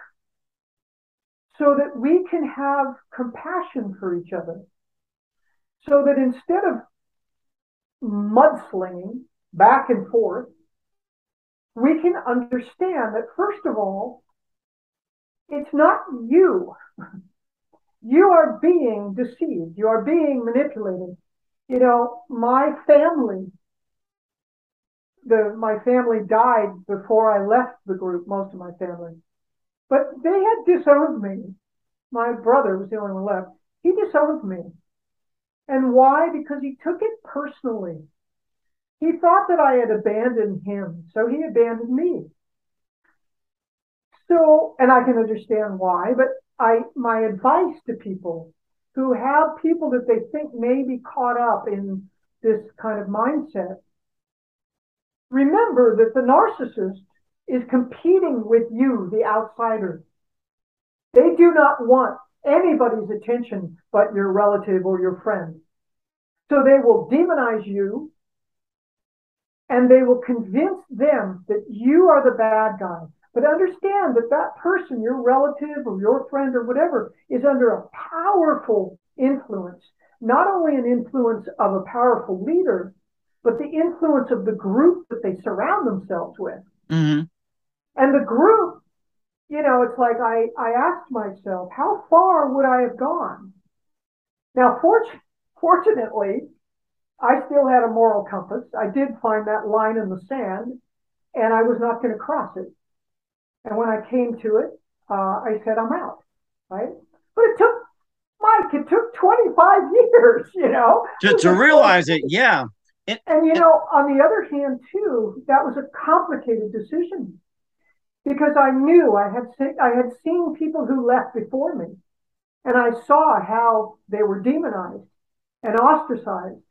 so that we can have compassion for each other. So that instead of mudslinging back and forth, we can understand that, first of all, it's not you. You are being deceived. You are being manipulated. You know, my family, the, my family died before I left the group, most of my family. But they had disowned me. My brother was the only one left. He disowned me. And why? Because he took it personally. He thought that I had abandoned him, so he abandoned me. So, and I can understand why, but I, my advice to people who have people that they think may be caught up in this kind of mindset, remember that the narcissist is competing with you, the outsider. They do not want anybody's attention but your relative or your friend. So they will demonize you, and they will convince them that you are the bad guy. But understand that that person, your relative or your friend or whatever, is under a powerful influence. Not only an influence of a powerful leader, but the influence of the group that they surround themselves with. Mm-hmm. And the group, you know, it's like I, I asked myself, how far would I have gone? Now, fort- fortunately, I still had a moral compass. I did find that line in the sand, and I was not going to cross it. And when I came to it, uh, I said, I'm out, right? But it took, Mike, it took twenty-five years, you know? To, to realize it, yeah. It, and, you it, know, on the other hand, too, that was a complicated decision because I knew I had, se- I had seen people who left before me, and I saw how they were demonized and ostracized.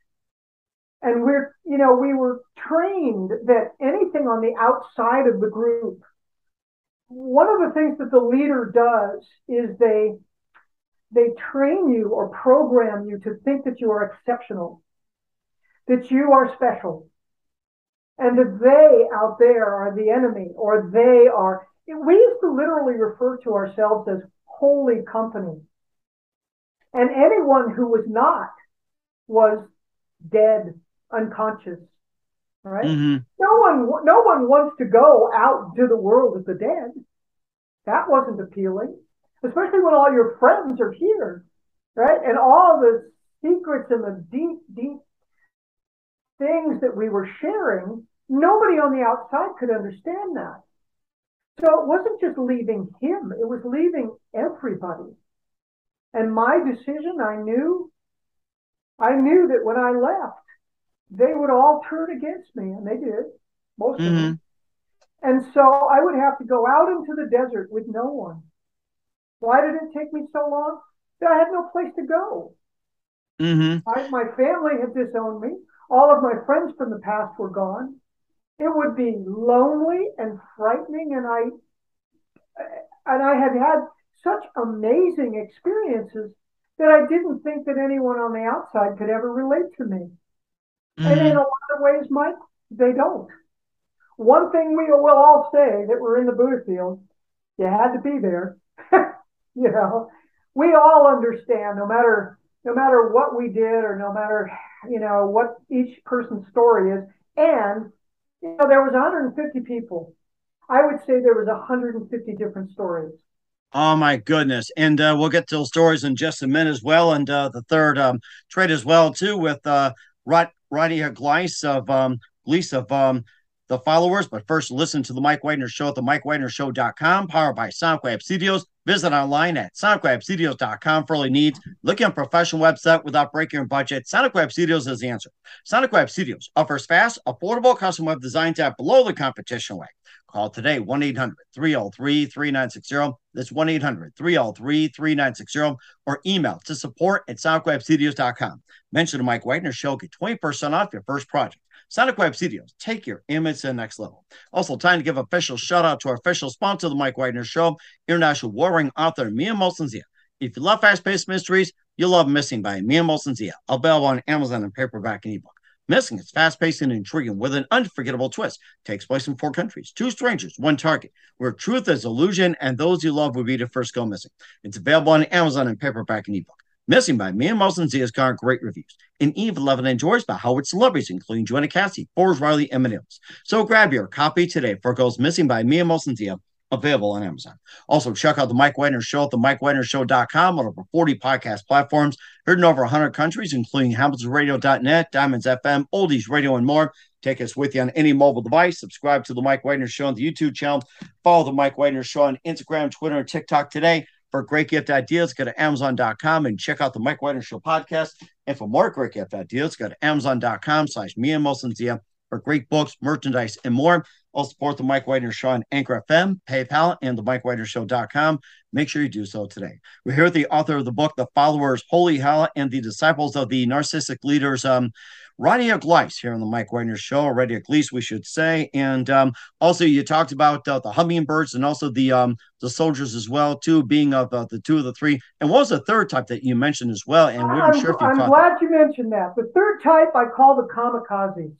And we're, you know, we were trained that anything on the outside of the group, one of the things that the leader does is they they train you or program you to think that you are exceptional, that you are special, and that they out there are the enemy, or they are. We used to literally refer to ourselves as holy company. And anyone who was not was dead, unconscious. Right? Mm-hmm. No one, no one wants to go out to the world as the dead. That wasn't appealing, especially when all your friends are here, right? And all the secrets and the deep, deep things that we were sharing, nobody on the outside could understand that. So it wasn't just leaving him; it was leaving everybody. And my decision, I knew, I knew that when I left, they would all turn against me, and they did, most mm-hmm. of them. And so I would have to go out into the desert with no one. Why did it take me so long? I had no place to go. Mm-hmm. I, my family had disowned me. All of my friends from the past were gone. It would be lonely and frightening, and I and I had had such amazing experiences that I didn't think that anyone on the outside could ever relate to me. And in a lot of ways, Mike, they don't. One thing we will all say that we're in the Buddha field, you had to be there. You know, we all understand, no matter no matter what we did or no matter, you know, what each person's story is. And, you know, there was one hundred fifty people. I would say there was one hundred fifty different stories. Oh, my goodness. And uh, we'll get to those stories in just a minute as well. And uh, the third um, trade as well, too, with uh, Rahdia Gleis of, um, Gleis of um, The Followers. But first, listen to The Mike Wagner Show at the mike wagner show dot com, powered by Sonic Web Studios. Visit online at sonic web studios dot com for all your needs. Look at a professional website without breaking your budget. Sonic Web Studios is the answer. Sonic Web Studios offers fast, affordable custom web designs at below the competition rate. Call today, one eight hundred three oh three three nine six oh. That's one eight hundred three oh three three nine six oh. Or email to support at sonic web studios dot com. Mention the Mike Wagner Show. Get twenty percent off your first project. Sonic Web Studios, take your image to the next level. Also, time to give official shout-out to our official sponsor, The Mike Wagner Show, international warring author Mia Mosenzia. If you love fast-paced mysteries, you'll love Missing by Mia Mosenzia, available on Amazon and paperback and ebook. Missing is fast-paced and intriguing with an unforgettable twist. Takes place in four countries, two strangers, one target, where truth is illusion and those you love will be the first go missing. It's available on Amazon and paperback and ebook. Missing by Mia Mosenzia has garnered great reviews, and even loved and enjoys by Howard celebrities, including Joanna Cassidy, Forbes, Riley, and Mills. So grab your copy today for Goes Missing by Mia Mosenzia, available on Amazon. Also, check out The Mike Wagner Show at the mike wagner show dot com on over forty podcast platforms, heard in over one hundred countries, including Hamilton Radio dot net, Diamonds F M, Oldies Radio, and more. Take us with you on any mobile device. Subscribe to The Mike Wagner Show on the YouTube channel. Follow The Mike Wagner Show on Instagram, Twitter, and TikTok today. For great gift ideas, go to amazon dot com and check out The Mike Wagner Show podcast. And for more great gift ideas, go to amazon dot com slash Mia Mosenzia for great books, merchandise, and more. Also support The Mike Wagner Show on Anchor F M, PayPal, and the mike wagner show dot com. Make sure you do so today. We're here with the author of the book, The Followers-Holy Hell and the Disciples of the Narcistic Leaders, um, Rahdia Gleis, here on The Mike Wagner Show, Rahdia Gleis, we should say. And um, also, you talked about uh, the hummingbirds and also the um, the soldiers as well, too, being of uh, the two of the three. And what was the third type that you mentioned as well? And we weren't I'm, sure if you I'm glad that. you mentioned that. The third type I call the kamikazes.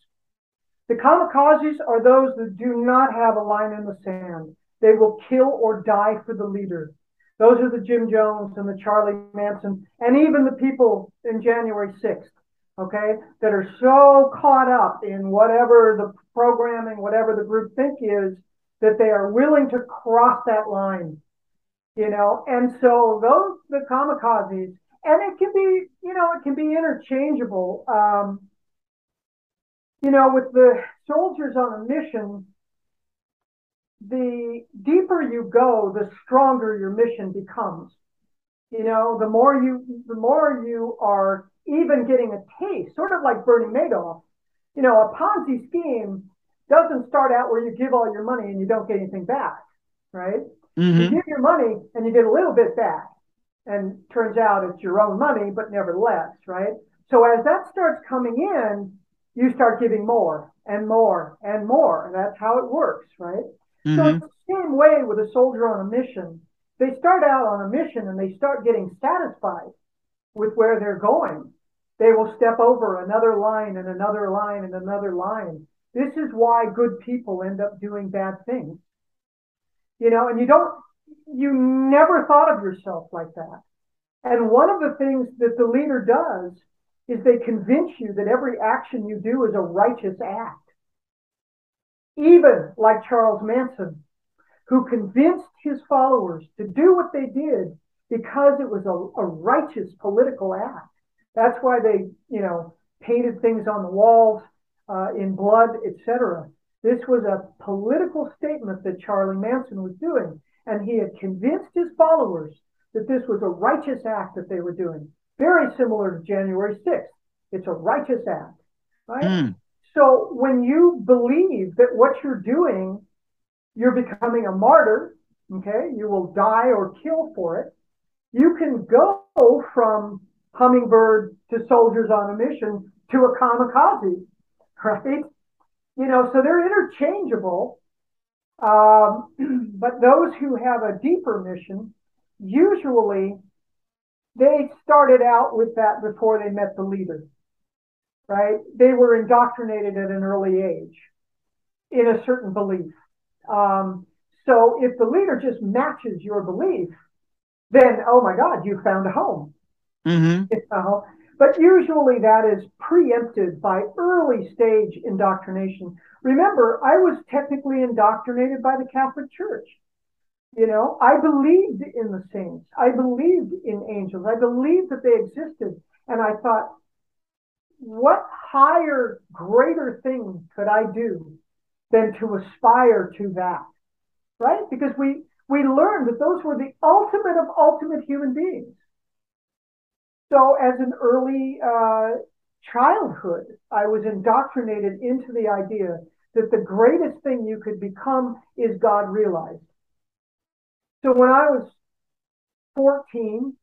The kamikazes are those that do not have a line in the sand. They will kill or die for the leader. Those are the Jim Jones and the Charlie Manson, and even the people in January sixth. Okay, that are so caught up in whatever the programming, whatever the group think is, that they are willing to cross that line, you know. And so those, the kamikazes, and it can be, you know, it can be interchangeable. Um, you know, with the soldiers on a mission, the deeper you go, the stronger your mission becomes. You know, the more you, the more you are even getting a taste, sort of like Bernie Madoff. You know, a Ponzi scheme doesn't start out where you give all your money and you don't get anything back, right? Mm-hmm. You give your money and you get a little bit back. And turns out it's your own money, but nevertheless, right? So as that starts coming in, you start giving more and more and more. And that's how it works, right? Mm-hmm. So it's the same way with a soldier on a mission. They start out on a mission and they start getting satisfied with where they're going. They will step over another line and another line and another line. This is why good people end up doing bad things. You know, and you don't, you never thought of yourself like that. And one of the things that the leader does is they convince you that every action you do is a righteous act. Even like Charles Manson, who convinced his followers to do what they did because it was a, a righteous political act. That's why they, you know, painted things on the walls uh, in blood, et cetera. This was a political statement that Charlie Manson was doing, and he had convinced his followers that this was a righteous act that they were doing. Very similar to January sixth. It's a righteous act, right? Mm. So when you believe that what you're doing, you're becoming a martyr, okay? You will die or kill for it. You can go from hummingbird to soldiers on a mission to a kamikaze, right? You know, so they're interchangeable. Um, but those who have a deeper mission, usually they started out with that before they met the leader, right? They were indoctrinated at an early age in a certain belief. Um, so if the leader just matches your belief, then, oh my God, you found a home. Mm-hmm. You know? But usually that is preempted by early stage indoctrination. Remember, I was technically indoctrinated by the Catholic Church. You know, I believed in the saints. I believed in angels. I believed that they existed. And I thought, what higher, greater thing could I do than to aspire to that, right? Because we, we learned that those were the ultimate of ultimate human beings. So as an early uh, childhood, I was indoctrinated into the idea that the greatest thing you could become is God realized. So when I was fourteen,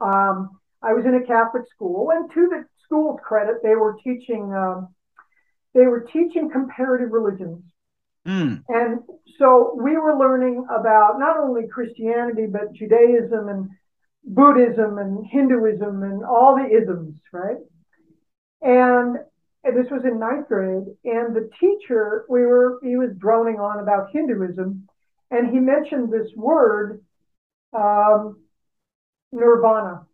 um, I was in a Catholic school, and to the school's credit, they were teaching um, they were teaching comparative religions. Mm. And so we were learning about not only Christianity, but Judaism and Buddhism and Hinduism and all the isms, right? And this was in ninth grade, and the teacher, we were he was droning on about Hinduism, and he mentioned this word, um, nirvana.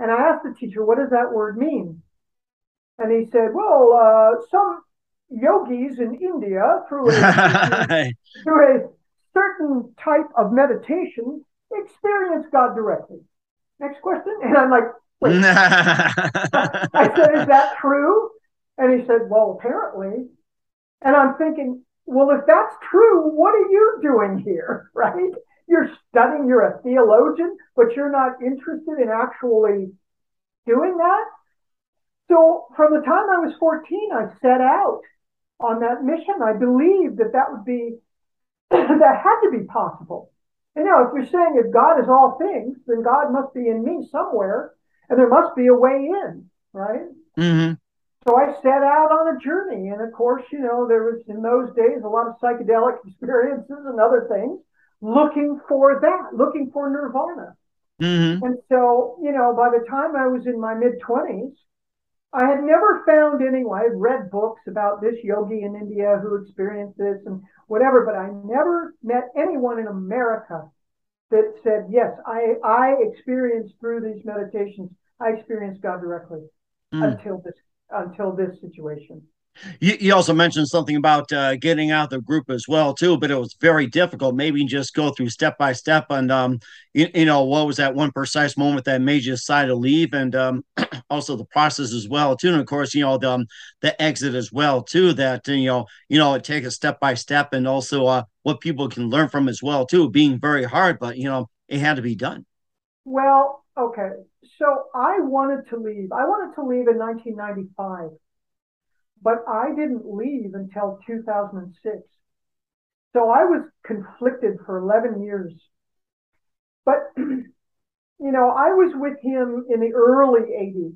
And I asked the teacher, what does that word mean? And he said, well, uh, some yogis in India, through a, through a certain type of meditation, experience God directly. Next question. And I'm like, wait. I said, is that true? And he said, well, apparently. And I'm thinking, well, if that's true, what are you doing here, right? You're studying, you're a theologian, but you're not interested in actually doing that. So from the time I was fourteen, I set out on that mission. I believed that that would be, that had to be possible. And you know, if you're saying if God is all things, then God must be in me somewhere, and there must be a way in, right? Mm-hmm. So I set out on a journey. And of course, you know, there was in those days a lot of psychedelic experiences and other things, looking for that, looking for nirvana. Mm-hmm. And so, you know, by the time I was in my mid-twenties, I had never found anyone. I had read books about this yogi in India who experienced this and whatever, but I never met anyone in America that said, yes, I, I experienced through these meditations, I experienced God directly. Mm. until this until this situation. You, you also mentioned something about uh, getting out of the group as well, too, but it was very difficult. Maybe just go through step by step and, um, you, you know, what was that one precise moment that made you decide to leave, and um, also the process as well, too. And, of course, you know, the, um, the exit as well, too, that, you know, you know, it takes a step by step, and also uh, what people can learn from as well, too, being very hard. But, you know, it had to be done. Well, OK, so I wanted to leave. I wanted to leave in nineteen ninety-five. But I didn't leave until two thousand six. So I was conflicted for eleven years. But, you know, I was with him in the early eighties.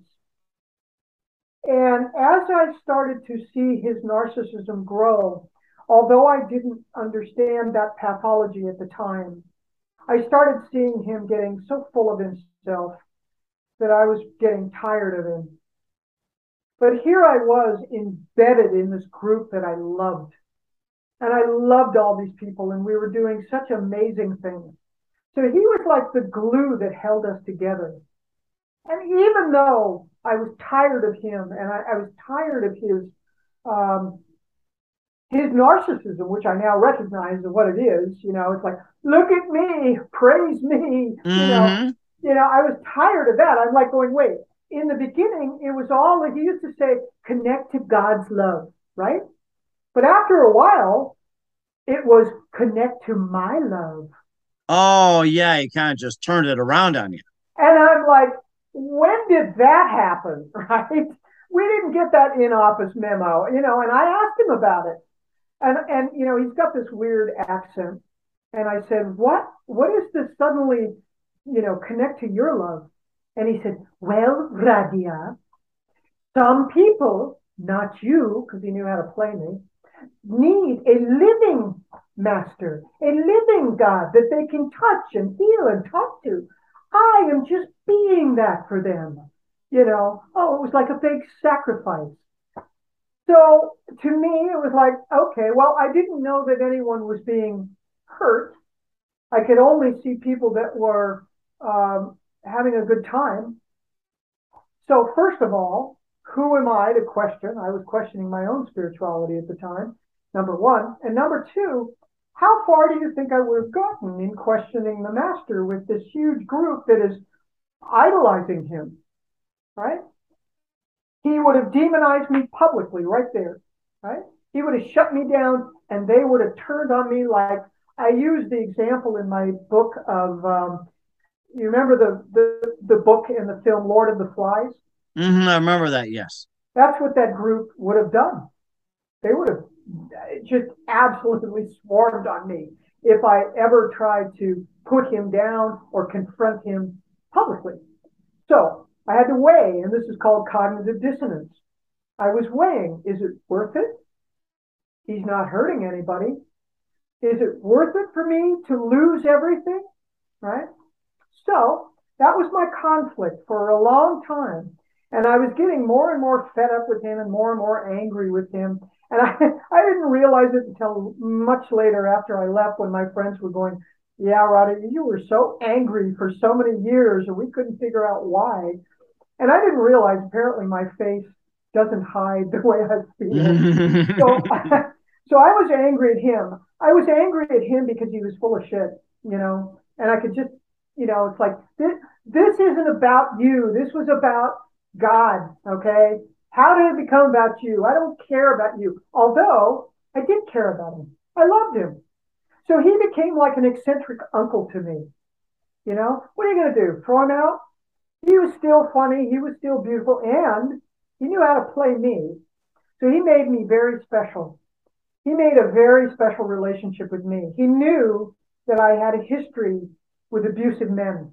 And as I started to see his narcissism grow, although I didn't understand that pathology at the time, I started seeing him getting so full of himself that I was getting tired of him. But here I was embedded in this group that I loved. And I loved all these people, and we were doing such amazing things. So he was like the glue that held us together. And even though I was tired of him, and I, I was tired of his um, his narcissism, which I now recognize as what it is, you know, it's like, look at me, praise me, mm-hmm. you know. You know, I was tired of that. I'm like going, wait. In the beginning, it was all like he used to say, connect to God's love, right? But after a while, it was connect to my love. Oh, yeah. He kind of just turned it around on you. And I'm like, when did that happen, right? We didn't get that in-office memo, you know, and I asked him about it. And, and you know, he's got this weird accent. And I said, what? What is this suddenly, you know, connect to your love? And he said, well, Rahdia, some people, not you, because he knew how to play me, need a living master, a living God that they can touch and feel and talk to. I am just being that for them. You know, oh, it was like a big sacrifice. So to me, it was like, okay, well, I didn't know that anyone was being hurt. I could only see people that were um having a good time. So first of all, who am I to question? I was questioning my own spirituality at the time, number one. And number two, How far do you think I would have gotten in questioning the master with this huge group that is idolizing him, right? He would have demonized me publicly right there, right? He would have shut me down, and they would have turned on me like, I used the example in my book of, um, you remember the, the, the book and the film Lord of the Flies? Mm-hmm, I remember that, yes. That's what that group would have done. They would have just absolutely swarmed on me if I ever tried to put him down or confront him publicly. So I had to weigh, and this is called cognitive dissonance. I was weighing, is it worth it? He's not hurting anybody. Is it worth it for me to lose everything? Right? So that was my conflict for a long time. And I was getting more and more fed up with him and more and more angry with him. And I, I didn't realize it until much later after I left, when my friends were going, yeah, Rahdia, you were so angry for so many years and we couldn't figure out why. And I didn't realize apparently my face doesn't hide the way I feel. so, I, so I was angry at him. I was angry at him because he was full of shit, you know, and I could just, you know, it's like, this, this isn't about you. This was about God, okay? How did it become about you? I don't care about you. Although I did care about him. I loved him. So he became like an eccentric uncle to me. You know, what are you going to do? Throw him out? He was still funny. He was still beautiful. And he knew how to play me. So he made me very special. He made a very special relationship with me. He knew that I had a history with abusive men.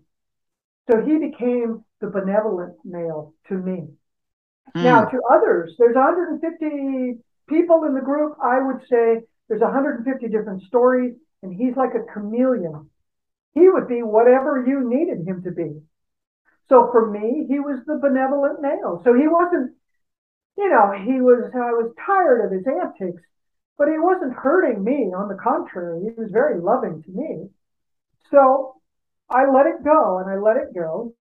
So he became the benevolent male to me. Mm. Now, to others, there's one hundred fifty people in the group. I would say there's one hundred fifty different stories, and he's like a chameleon. He would be whatever you needed him to be. So for me, he was the benevolent male. So he wasn't, you know, he was, I was tired of his antics, but he wasn't hurting me. On the contrary, he was very loving to me. So I let it go, and I let it go.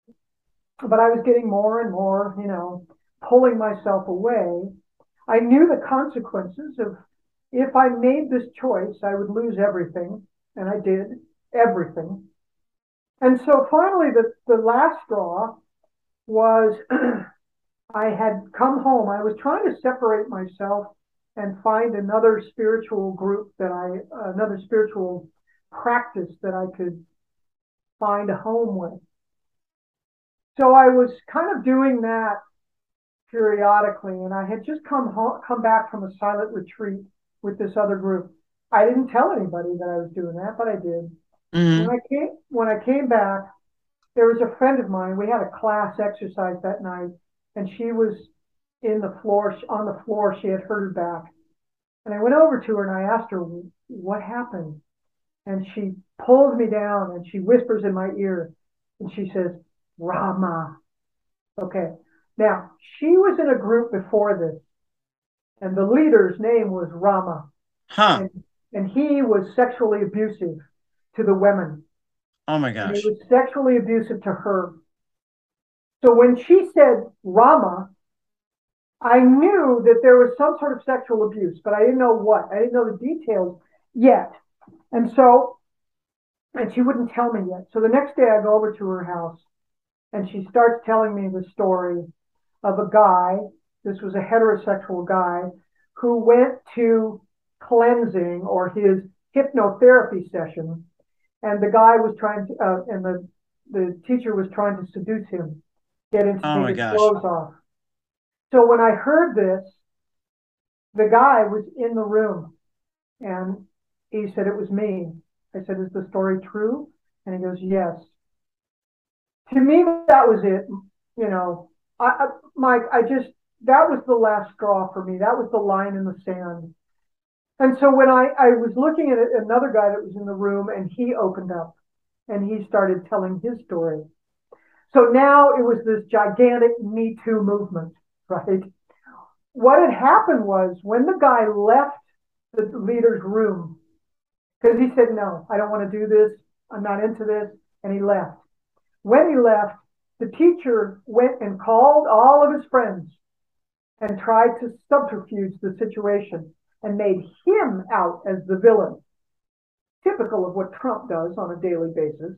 But I was getting more and more, you know, pulling myself away. I knew the consequences of, if I made this choice, I would lose everything. And I did, everything. And so finally, the, the last straw was I had come home. I was trying to separate myself and find another spiritual group that I, another spiritual practice that I could find a home with. So I was kind of doing that periodically. And I had just come home, come back from a silent retreat with this other group. I didn't tell anybody that I was doing that, but I did. Mm-hmm. When I came, when I came back, there was a friend of mine. We had a class exercise that night, and she was in the floor, on the floor. She had hurt her back. And I went over to her and I asked her, what happened? And she pulls me down and she whispers in my ear and she says, Rama. Okay. Now, she was in a group before this. And the leader's name was Rama. Huh. And, and he was sexually abusive to the women. Oh, my gosh. And he was sexually abusive to her. So when she said Rama, I knew that there was some sort of sexual abuse, but I didn't know what. I didn't know the details yet. And so, and she wouldn't tell me yet. So the next day I go over to her house, and she starts telling me the story of a guy. This was a heterosexual guy who went to cleansing or his hypnotherapy session. And the guy was trying to, uh, and the, the teacher was trying to seduce him, get him to oh take his clothes off. So when I heard this, the guy was in the room and he said, it was me. I said, is the story true? And he goes, yes. To me, that was it. You know, I, I Mike, I just, that was the last straw for me. That was the line in the sand. And so when I, I was looking at another guy that was in the room, and he opened up and he started telling his story. So now it was this gigantic Me Too movement, right? What had happened was when the guy left the leader's room, because he said, no, I don't want to do this. I'm not into this. And he left. When he left, the teacher went and called all of his friends and tried to subterfuge the situation and made him out as the villain. typical of what Trump does on a daily basis,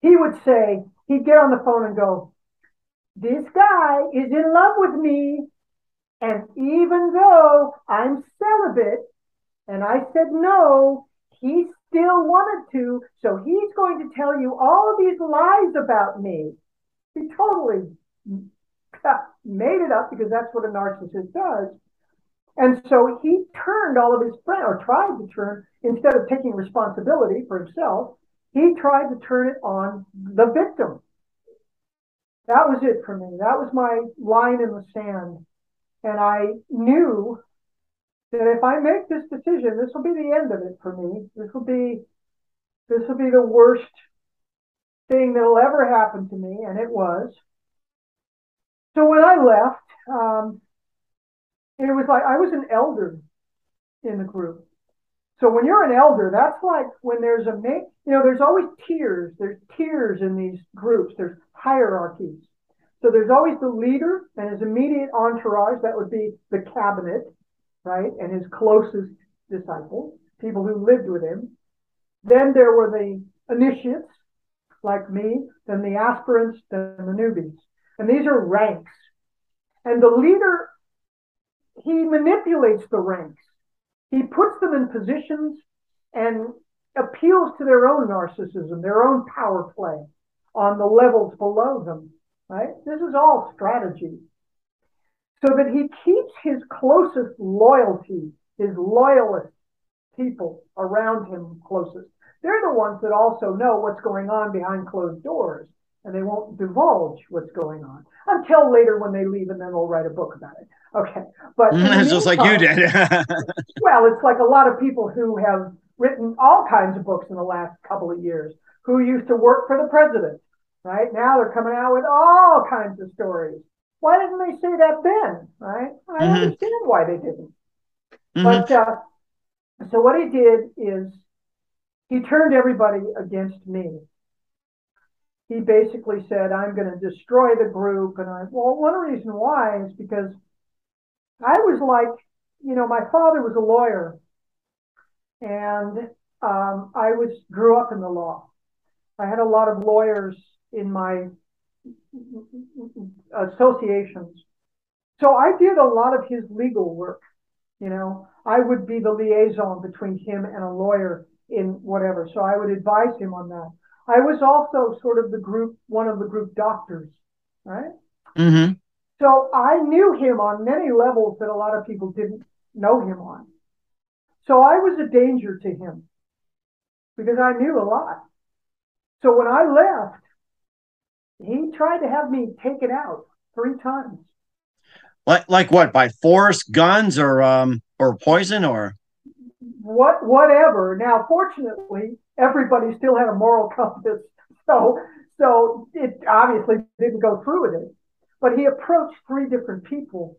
he would say, he'd get on the phone and go, this guy is in love with me. And even though I'm celibate and I said no, he still wanted to. So he's going to tell you all of these lies about me. He totally made it up because that's what a narcissist does. And so he turned all of his friends, or tried to turn, instead of taking responsibility for himself, he tried to turn it on the victim. That was it for me. That was my line in the sand. And I knew that if I make this decision, this will be the end of it for me. This will be, this will be the worst thing that'll ever happen to me. And it was. So when I left, um, it was like I was an elder in the group. So when you're an elder, that's like when there's a make, you know, there's always tiers. There's tiers in these groups. There's hierarchies. So there's always the leader and his immediate entourage. That would be the cabinet, right? And his closest disciples, people who lived with him. Then there were the initiates, like me, then the aspirants, then the newbies. And these are ranks. And the leader, he manipulates the ranks. He puts them in positions and appeals to their own narcissism, their own power play on the levels below them, right? This is all strategy. So that he keeps his closest loyalty, his loyalist people around him closest. They're the ones that also know what's going on behind closed doors, and they won't divulge what's going on until later when they leave, and then they'll write a book about it. Okay, but it's just like you did. Well, it's like a lot of people who have written all kinds of books in the last couple of years who used to work for the president, right? Now they're coming out with all kinds of stories. Why didn't they say that then, right? I mm-hmm. understand why they didn't. Mm-hmm. But uh, so what he did is he turned everybody against me. He basically said, I'm going to destroy the group. And I, well, one reason why is because I was like, you know, my father was a lawyer, and um, I was grew up in the law. I had a lot of lawyers in my associations. So I did a lot of his legal work. You know, I would be the liaison between him and a lawyer in whatever. So I would advise him on that. I was also sort of the group, one of the group doctors, right? Mm-hmm. So I knew him on many levels that a lot of people didn't know him on. So I was a danger to him because I knew a lot. So when I left, he tried to have me taken out three times. Like like what, by force, guns, or um or poison, or what? Whatever. Now, fortunately, everybody still had a moral compass, so so it obviously didn't go through with it. But he approached three different people,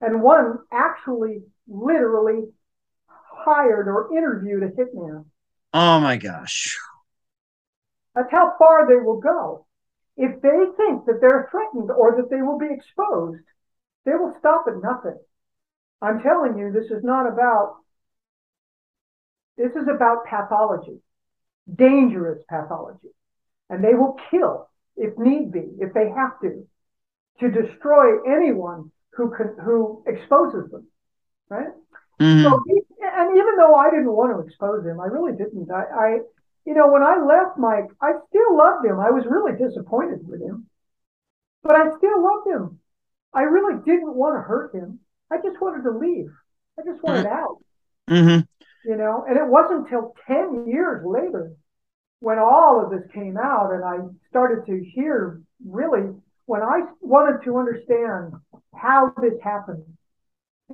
and one actually literally hired or interviewed a hitman. Oh my gosh. That's how far they will go. If they think that they're threatened or that they will be exposed, they will stop at nothing. I'm telling you, this is not about, this is about pathology, dangerous pathology. And they will kill if need be, if they have to. To destroy anyone who can, who exposes them, right? Mm-hmm. So he, and even though I didn't want to expose him, I really didn't. I, I, you know, when I left Mike, I still loved him. I was really disappointed with him, but I still loved him. I really didn't want to hurt him. I just wanted to leave. I just wanted mm-hmm. out. Mm-hmm. You know, and it wasn't until ten years later when all of this came out, and I started to hear really. When I wanted to understand how this happened,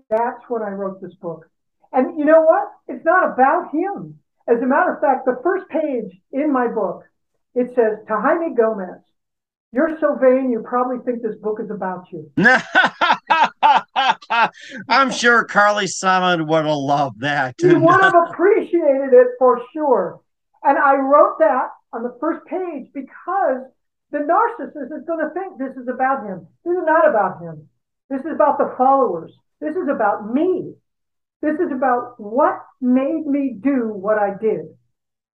that's when I wrote this book. And you know what? It's not about him. As a matter of fact, the first page in my book, it says, to Jaime Gomez, you're so vain, you probably think this book is about you. I'm sure Carly Simon would have loved that. She would have appreciated it for sure. And I wrote that on the first page because the narcissist is going to think this is about him. This is not about him. This is about the followers. This is about me. This is about what made me do what I did.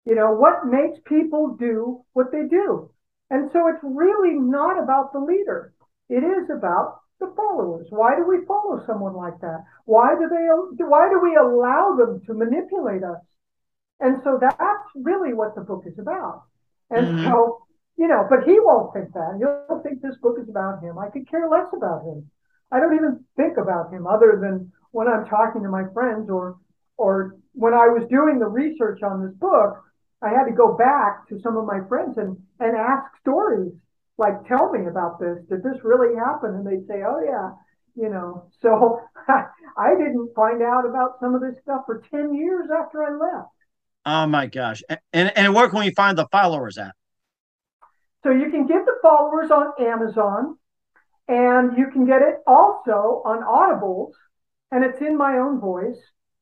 You know, what makes people do what they do? And so it's really not about the leader. It is about the followers. Why do we follow someone like that? Why do they? Why do we allow them to manipulate us? And so that's really what the book is about. And mm-hmm. so, you know, but he won't think that. He'll think this book is about him. I could care less about him. I don't even think about him other than when I'm talking to my friends or or when I was doing the research on this book, I had to go back to some of my friends and, and ask stories. Like, tell me about this. Did this really happen? And they'd say, oh, yeah, you know. So I didn't find out about some of this stuff for ten years after I left. Oh, my gosh. And, and where can we find The Followers at? So you can get The Followers on Amazon, and you can get it also on Audibles, and it's in my own voice,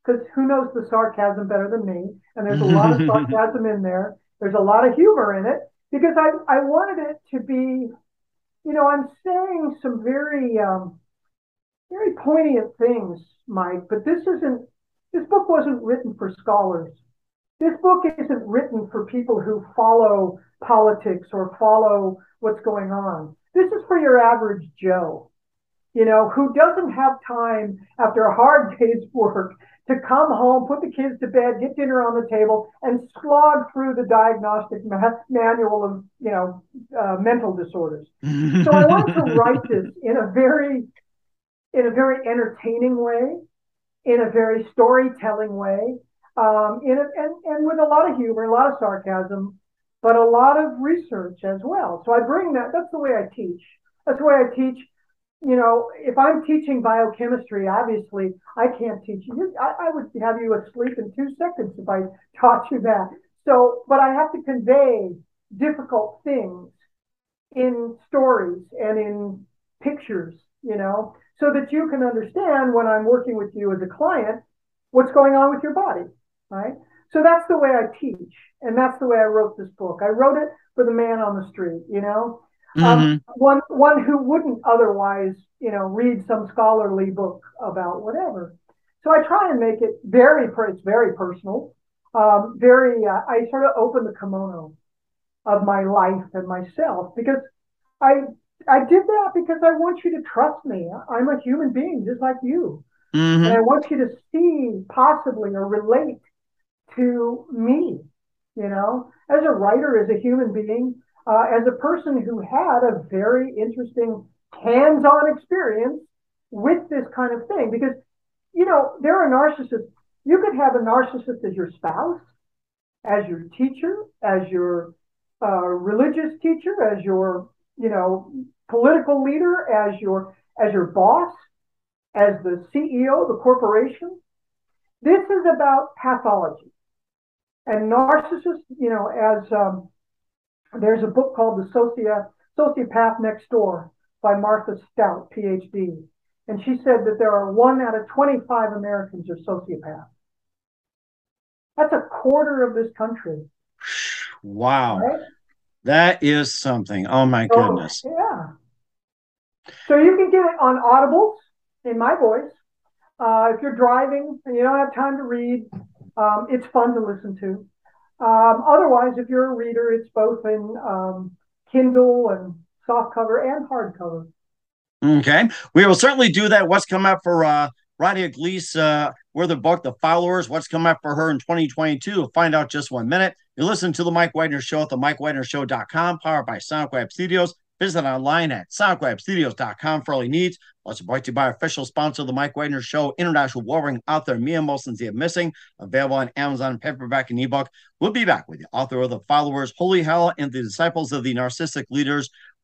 because who knows the sarcasm better than me? And there's a lot of sarcasm in there. There's a lot of humor in it, because I, I wanted it to be, you know, I'm saying some very, um, very poignant things, Mike, but this isn't, this book wasn't written for scholars. This book isn't written for people who follow politics or follow what's going on. This is for your average Joe, you know, who doesn't have time after a hard day's work to come home, put the kids to bed, get dinner on the table, and slog through the diagnostic ma- manual of, you know, uh, mental disorders. So I wanted to write this in a very, in a very entertaining way, in a very storytelling way, um, in a, and and with a lot of humor, a lot of sarcasm, but a lot of research as well. So I bring that. That's the way I teach. That's the way I teach. You know, if I'm teaching biochemistry, obviously I can't teach you. I, I would have you asleep in two seconds if I taught you that. So, but I have to convey difficult things in stories and in pictures, you know, so that you can understand when I'm working with you as a client, what's going on with your body, right? So that's the way I teach. And that's the way I wrote this book. I wrote it for the man on the street, you know. Um, mm-hmm. one, one who wouldn't otherwise, you know, read some scholarly book about whatever. So I try and make it very, it's very personal. Um, very, uh, I sort of open the kimono of my life and myself, because I, I did that because I want you to trust me. I'm a human being just like you. Mm-hmm. And I want you to see possibly or relate to me, you know, as a writer, as a human being. Uh, as a person who had a very interesting hands-on experience with this kind of thing. Because, you know, there are narcissists. You could have a narcissist as your spouse, as your teacher, as your uh, religious teacher, as your, you know, political leader, as your, as your boss, as the C E O of the corporation. This is about pathology. And narcissists, you know, as... Um, There's a book called The Socio- Sociopath Next Door by Martha Stout, P H D. And she said that there are one out of twenty-five Americans are sociopaths. That's a quarter of this country. Wow. Right? That is something. Oh, my so, goodness. Yeah. So you can get it on Audibles in my voice. Uh, if you're driving and you don't have time to read, um, it's fun to listen to. Um, otherwise, if you're a reader, it's both in um, Kindle and softcover and hardcover. Okay. We will certainly do that. What's come up for uh, Rahdia Gleis, uh, where the book, The Followers, what's come up for her in twenty twenty-two? We'll find out just one minute. You're listening to The Mike Wagner Show at the mike wagner show dot com, powered by Sonic Web Studios. Visit online at sonic web studios dot com for all your needs. Also brought to you by official sponsor of The Mike Wagner Show, international warring author Mia Mosenzia Missing, available on Amazon, paperback, and ebook. We'll be back with the author of The Followers, Holy Hell, and the Disciples of the Narcissistic Leaders,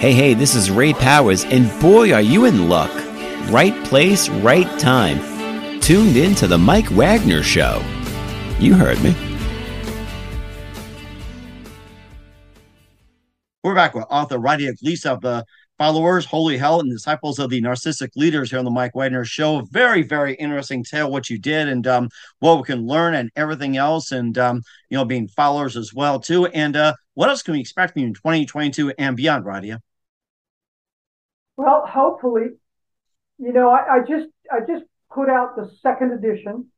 Hey, hey, this is Ray Powers, and boy, are you in luck. Right place, right time. Tuned in to The Mike Wagner Show. You heard me. We're back with author Rahdia Gleis of The Followers, Holy Hell, and Disciples of the Narcissistic Leaders here on The Mike Wagner Show. Very, very interesting tale, what you did, and um, what we can learn and everything else, and, um, you know, being followers as well, too. And uh, what else can we expect from you in twenty twenty-two and beyond, Rahdia? Well, hopefully, you know, I, I just I just put out the second edition.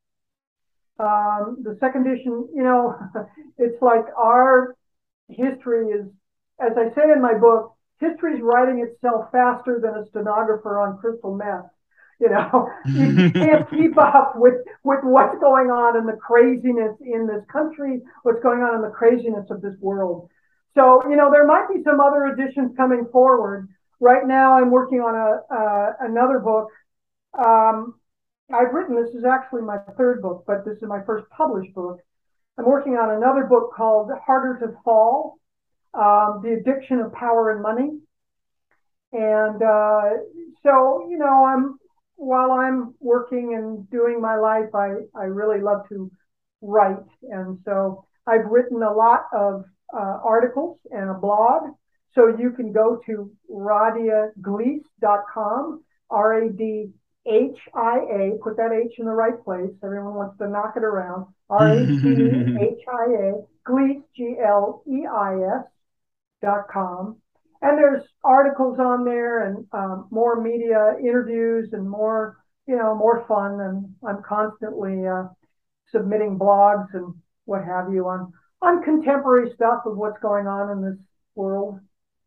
Um, the second edition, you know, it's like our history is, as I say in my book, history's writing itself faster than a stenographer on crystal meth. You know, you can't keep up with, with what's going on in the craziness in this country, what's going on in the craziness of this world. So, you know, there might be some other editions coming forward. Right now, I'm working on a uh, another book. Um, I've written, this is actually my third book, but this is my first published book. I'm working on another book called Harder to Fall. Um, the addiction of power and money. And uh, so, you know, I'm while I'm working and doing my life, I, I really love to write. And so I've written a lot of uh, articles and a blog. So you can go to rahdia gleis dot com, R A D H I A, put that H in the right place. Everyone wants to knock it around. R A D H I A, Gleis, G L E I S. Dot com. And there's articles on there and um, more media interviews and more, you know, more fun. And I'm constantly uh, submitting blogs and what have you on, on contemporary stuff of what's going on in this world.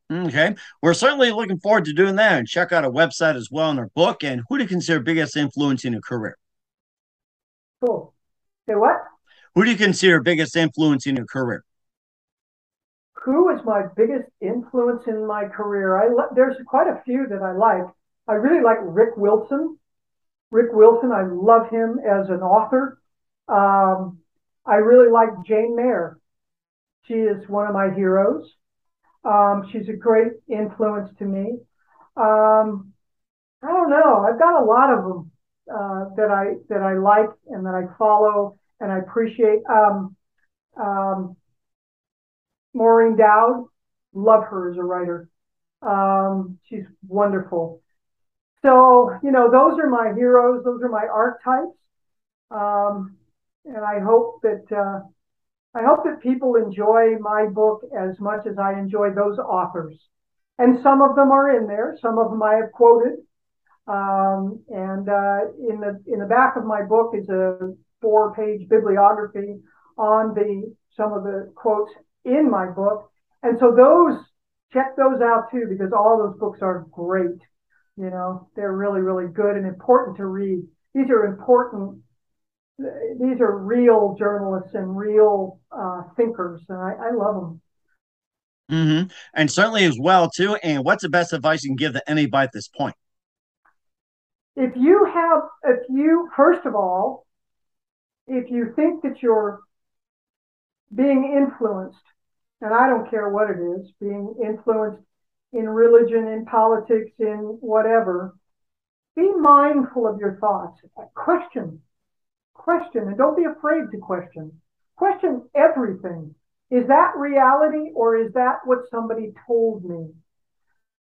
Okay. We're certainly looking forward to doing that. And check out our website as well and our book. And who do you consider biggest influence in your career? Cool. Say what? Who do you consider biggest influence in your career? Who is my biggest influence in my career? I lo- There's quite a few that I like. I really like Rick Wilson. Rick Wilson, I love him as an author. Um, I really like Jane Mayer. She is one of my heroes. Um, she's a great influence to me. Um, I don't know. I've got a lot of them uh, that I that I like and that I follow and I appreciate. Um, um, Maureen Dowd, love her as a writer. Um, she's wonderful. So, you know, those are my heroes. Those are my archetypes. Um, and I hope that uh, I hope that people enjoy my book as much as I enjoy those authors. And some of them are in there. Some of them I have quoted. Um, and uh, in the in the back of my book is a four-page bibliography on the some of the quotes in my book. And so those, check those out too, because all those books are great. You know, they're really, really good and important to read. These are important. These are real journalists and real uh, thinkers. And I, I love them. Mm-hmm. And certainly as well too. And what's the best advice you can give to anybody at this point? If you have, if you, first of all, if you think that you're being influenced, and I don't care what it is, being influenced in religion, in politics, in whatever, be mindful of your thoughts. Question, question, and don't be afraid to question. Question everything. Is that reality or is that what somebody told me?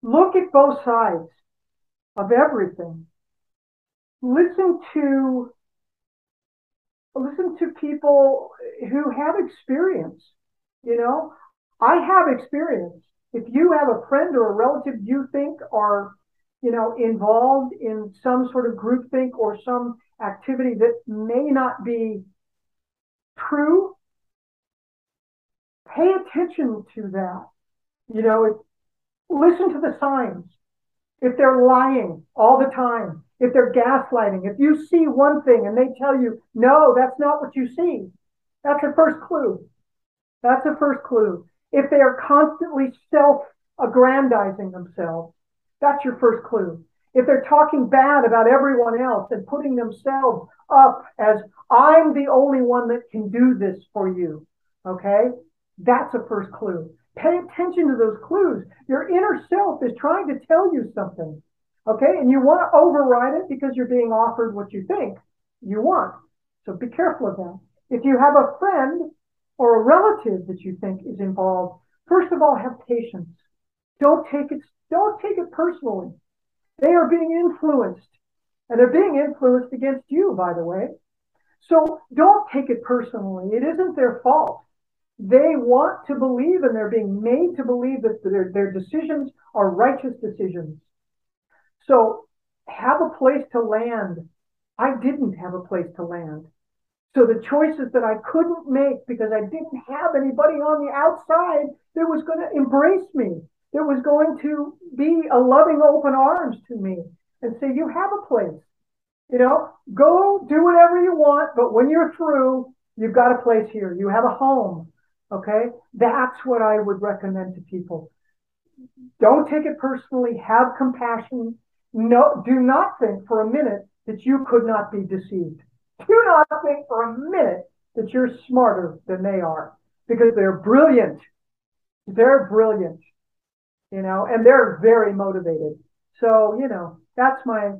Look at both sides of everything. Listen to, listen to people who have experience. You know, I have experience. If you have a friend or a relative you think are, you know, involved in some sort of groupthink or some activity that may not be true, pay attention to that. You know, it, listen to the signs. If they're lying all the time, if they're gaslighting, if you see one thing and they tell you, no, that's not what you see, that's a first clue. That's a first clue. If they are constantly self-aggrandizing themselves, that's your first clue. If they're talking bad about everyone else and putting themselves up as, I'm the only one that can do this for you, okay? That's a first clue. Pay attention to those clues. Your inner self is trying to tell you something, okay? And you want to override it because you're being offered what you think you want. So be careful of that. If you have a friend or a relative that you think is involved, first of all, have patience. Don't take it, don't take it personally. They are being influenced, and they're being influenced against you, by the way. So don't take it personally. It isn't their fault. They want to believe, and they're being made to believe that their, their decisions are righteous decisions. So have a place to land. I didn't have a place to land. So the choices that I couldn't make because I didn't have anybody on the outside that was going to embrace me, that was going to be a loving open arms to me and say, you have a place. You know, go do whatever you want, but when you're through, you've got a place here. You have a home. Okay, that's what I would recommend to people. Don't take it personally. Have compassion. No, do not think for a minute that you could not be deceived. Do not think for a minute that you're smarter than they are, because they're brilliant. They're brilliant, you know, and they're very motivated. So, you know, that's my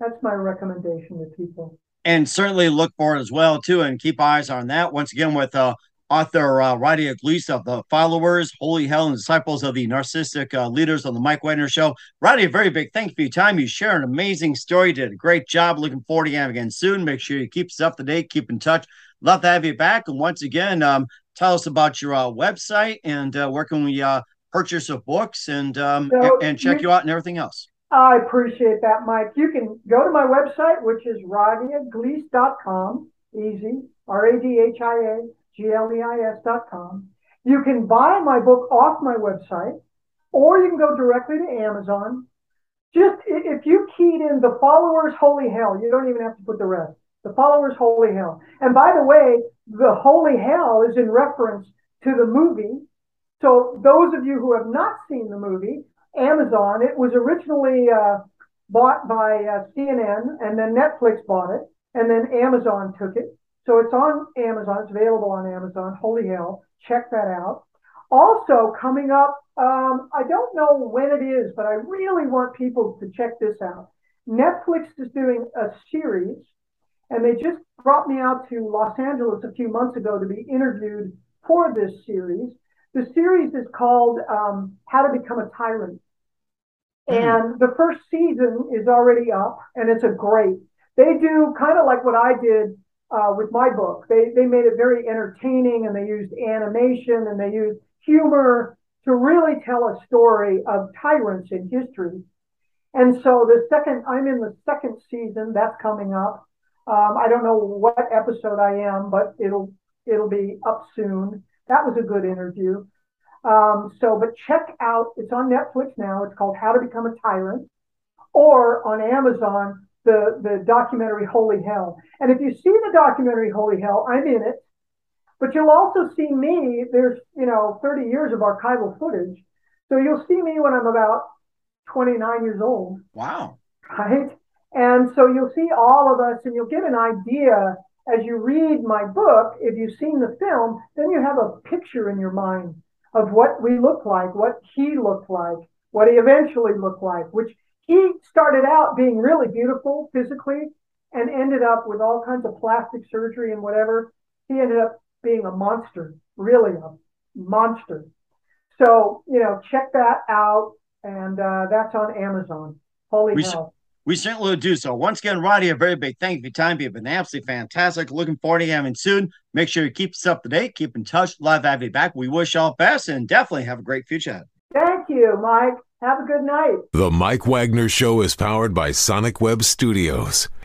that's my recommendation to people. And certainly look for it as well, too, and keep eyes on that. Once again, with uh, author uh, Rahdia Gleis of The Followers, Holy Hell, and Disciples of the Narcissistic uh, Leaders on The Mike Wagner Show. Rahdia, a very big thank you for your time. You share an amazing story. You did a great job. Looking forward to you again soon. Make sure you keep us up to date. Keep in touch. Love to have you back. And once again, um, tell us about your uh, website and uh, where can we uh, purchase your books and, um, so and, and check you, you out and everything else. I appreciate that, Mike. You can go to my website, which is rahdia gleis dot com. Easy. R A D H I A. G L E I S dot com. You can buy my book off my website, or you can go directly to Amazon. Just if you keyed in The Followers Holy Hell, you don't even have to put the rest. The Followers Holy Hell. And by the way, the Holy Hell is in reference to the movie. So those of you who have not seen the movie, Amazon, it was originally uh, bought by uh, C N N, and then Netflix bought it, and then Amazon took it. So it's on Amazon. It's available on Amazon. Holy Hell. Check that out. Also coming up, um, I don't know when it is, but I really want people to check this out. Netflix is doing a series, and they just brought me out to Los Angeles a few months ago to be interviewed for this series. The series is called um, How to Become a Tyrant. Mm-hmm. And the first season is already up, and it's a great. They do kind of like what I did Uh, with my book. They they made it very entertaining, and they used animation and they used humor to really tell a story of tyrants in history. And so the second, I'm in the second season, that's coming up. Um, I don't know what episode I am, but it'll it'll be up soon. That was a good interview. Um, so, but check out, it's on Netflix now. It's called How to Become a Tyrant, or on Amazon, The, the documentary Holy Hell. And if you see the documentary Holy Hell, I'm in it. But you'll also see me, there's, you know, thirty years of archival footage. So you'll see me when I'm about twenty-nine years old. Wow. Right? And so you'll see all of us, and you'll get an idea as you read my book. If you've seen the film, then you have a picture in your mind of what we look like, what he looked like, what he eventually looked like, which he started out being really beautiful physically and ended up with all kinds of plastic surgery and whatever. He ended up being a monster, really a monster. So, you know, check that out. And uh, that's on Amazon. Holy we hell. S- we certainly will do so. Once again, Rahdia, a very big thank you for your time. You've been absolutely fantastic. Looking forward to having soon. Make sure you keep us up to date. Keep in touch. Love to have you back. We wish all best, and definitely have a great future. Thank you, Mike. Have a good night. The Mike Wagner Show is powered by Sonic Web Studios.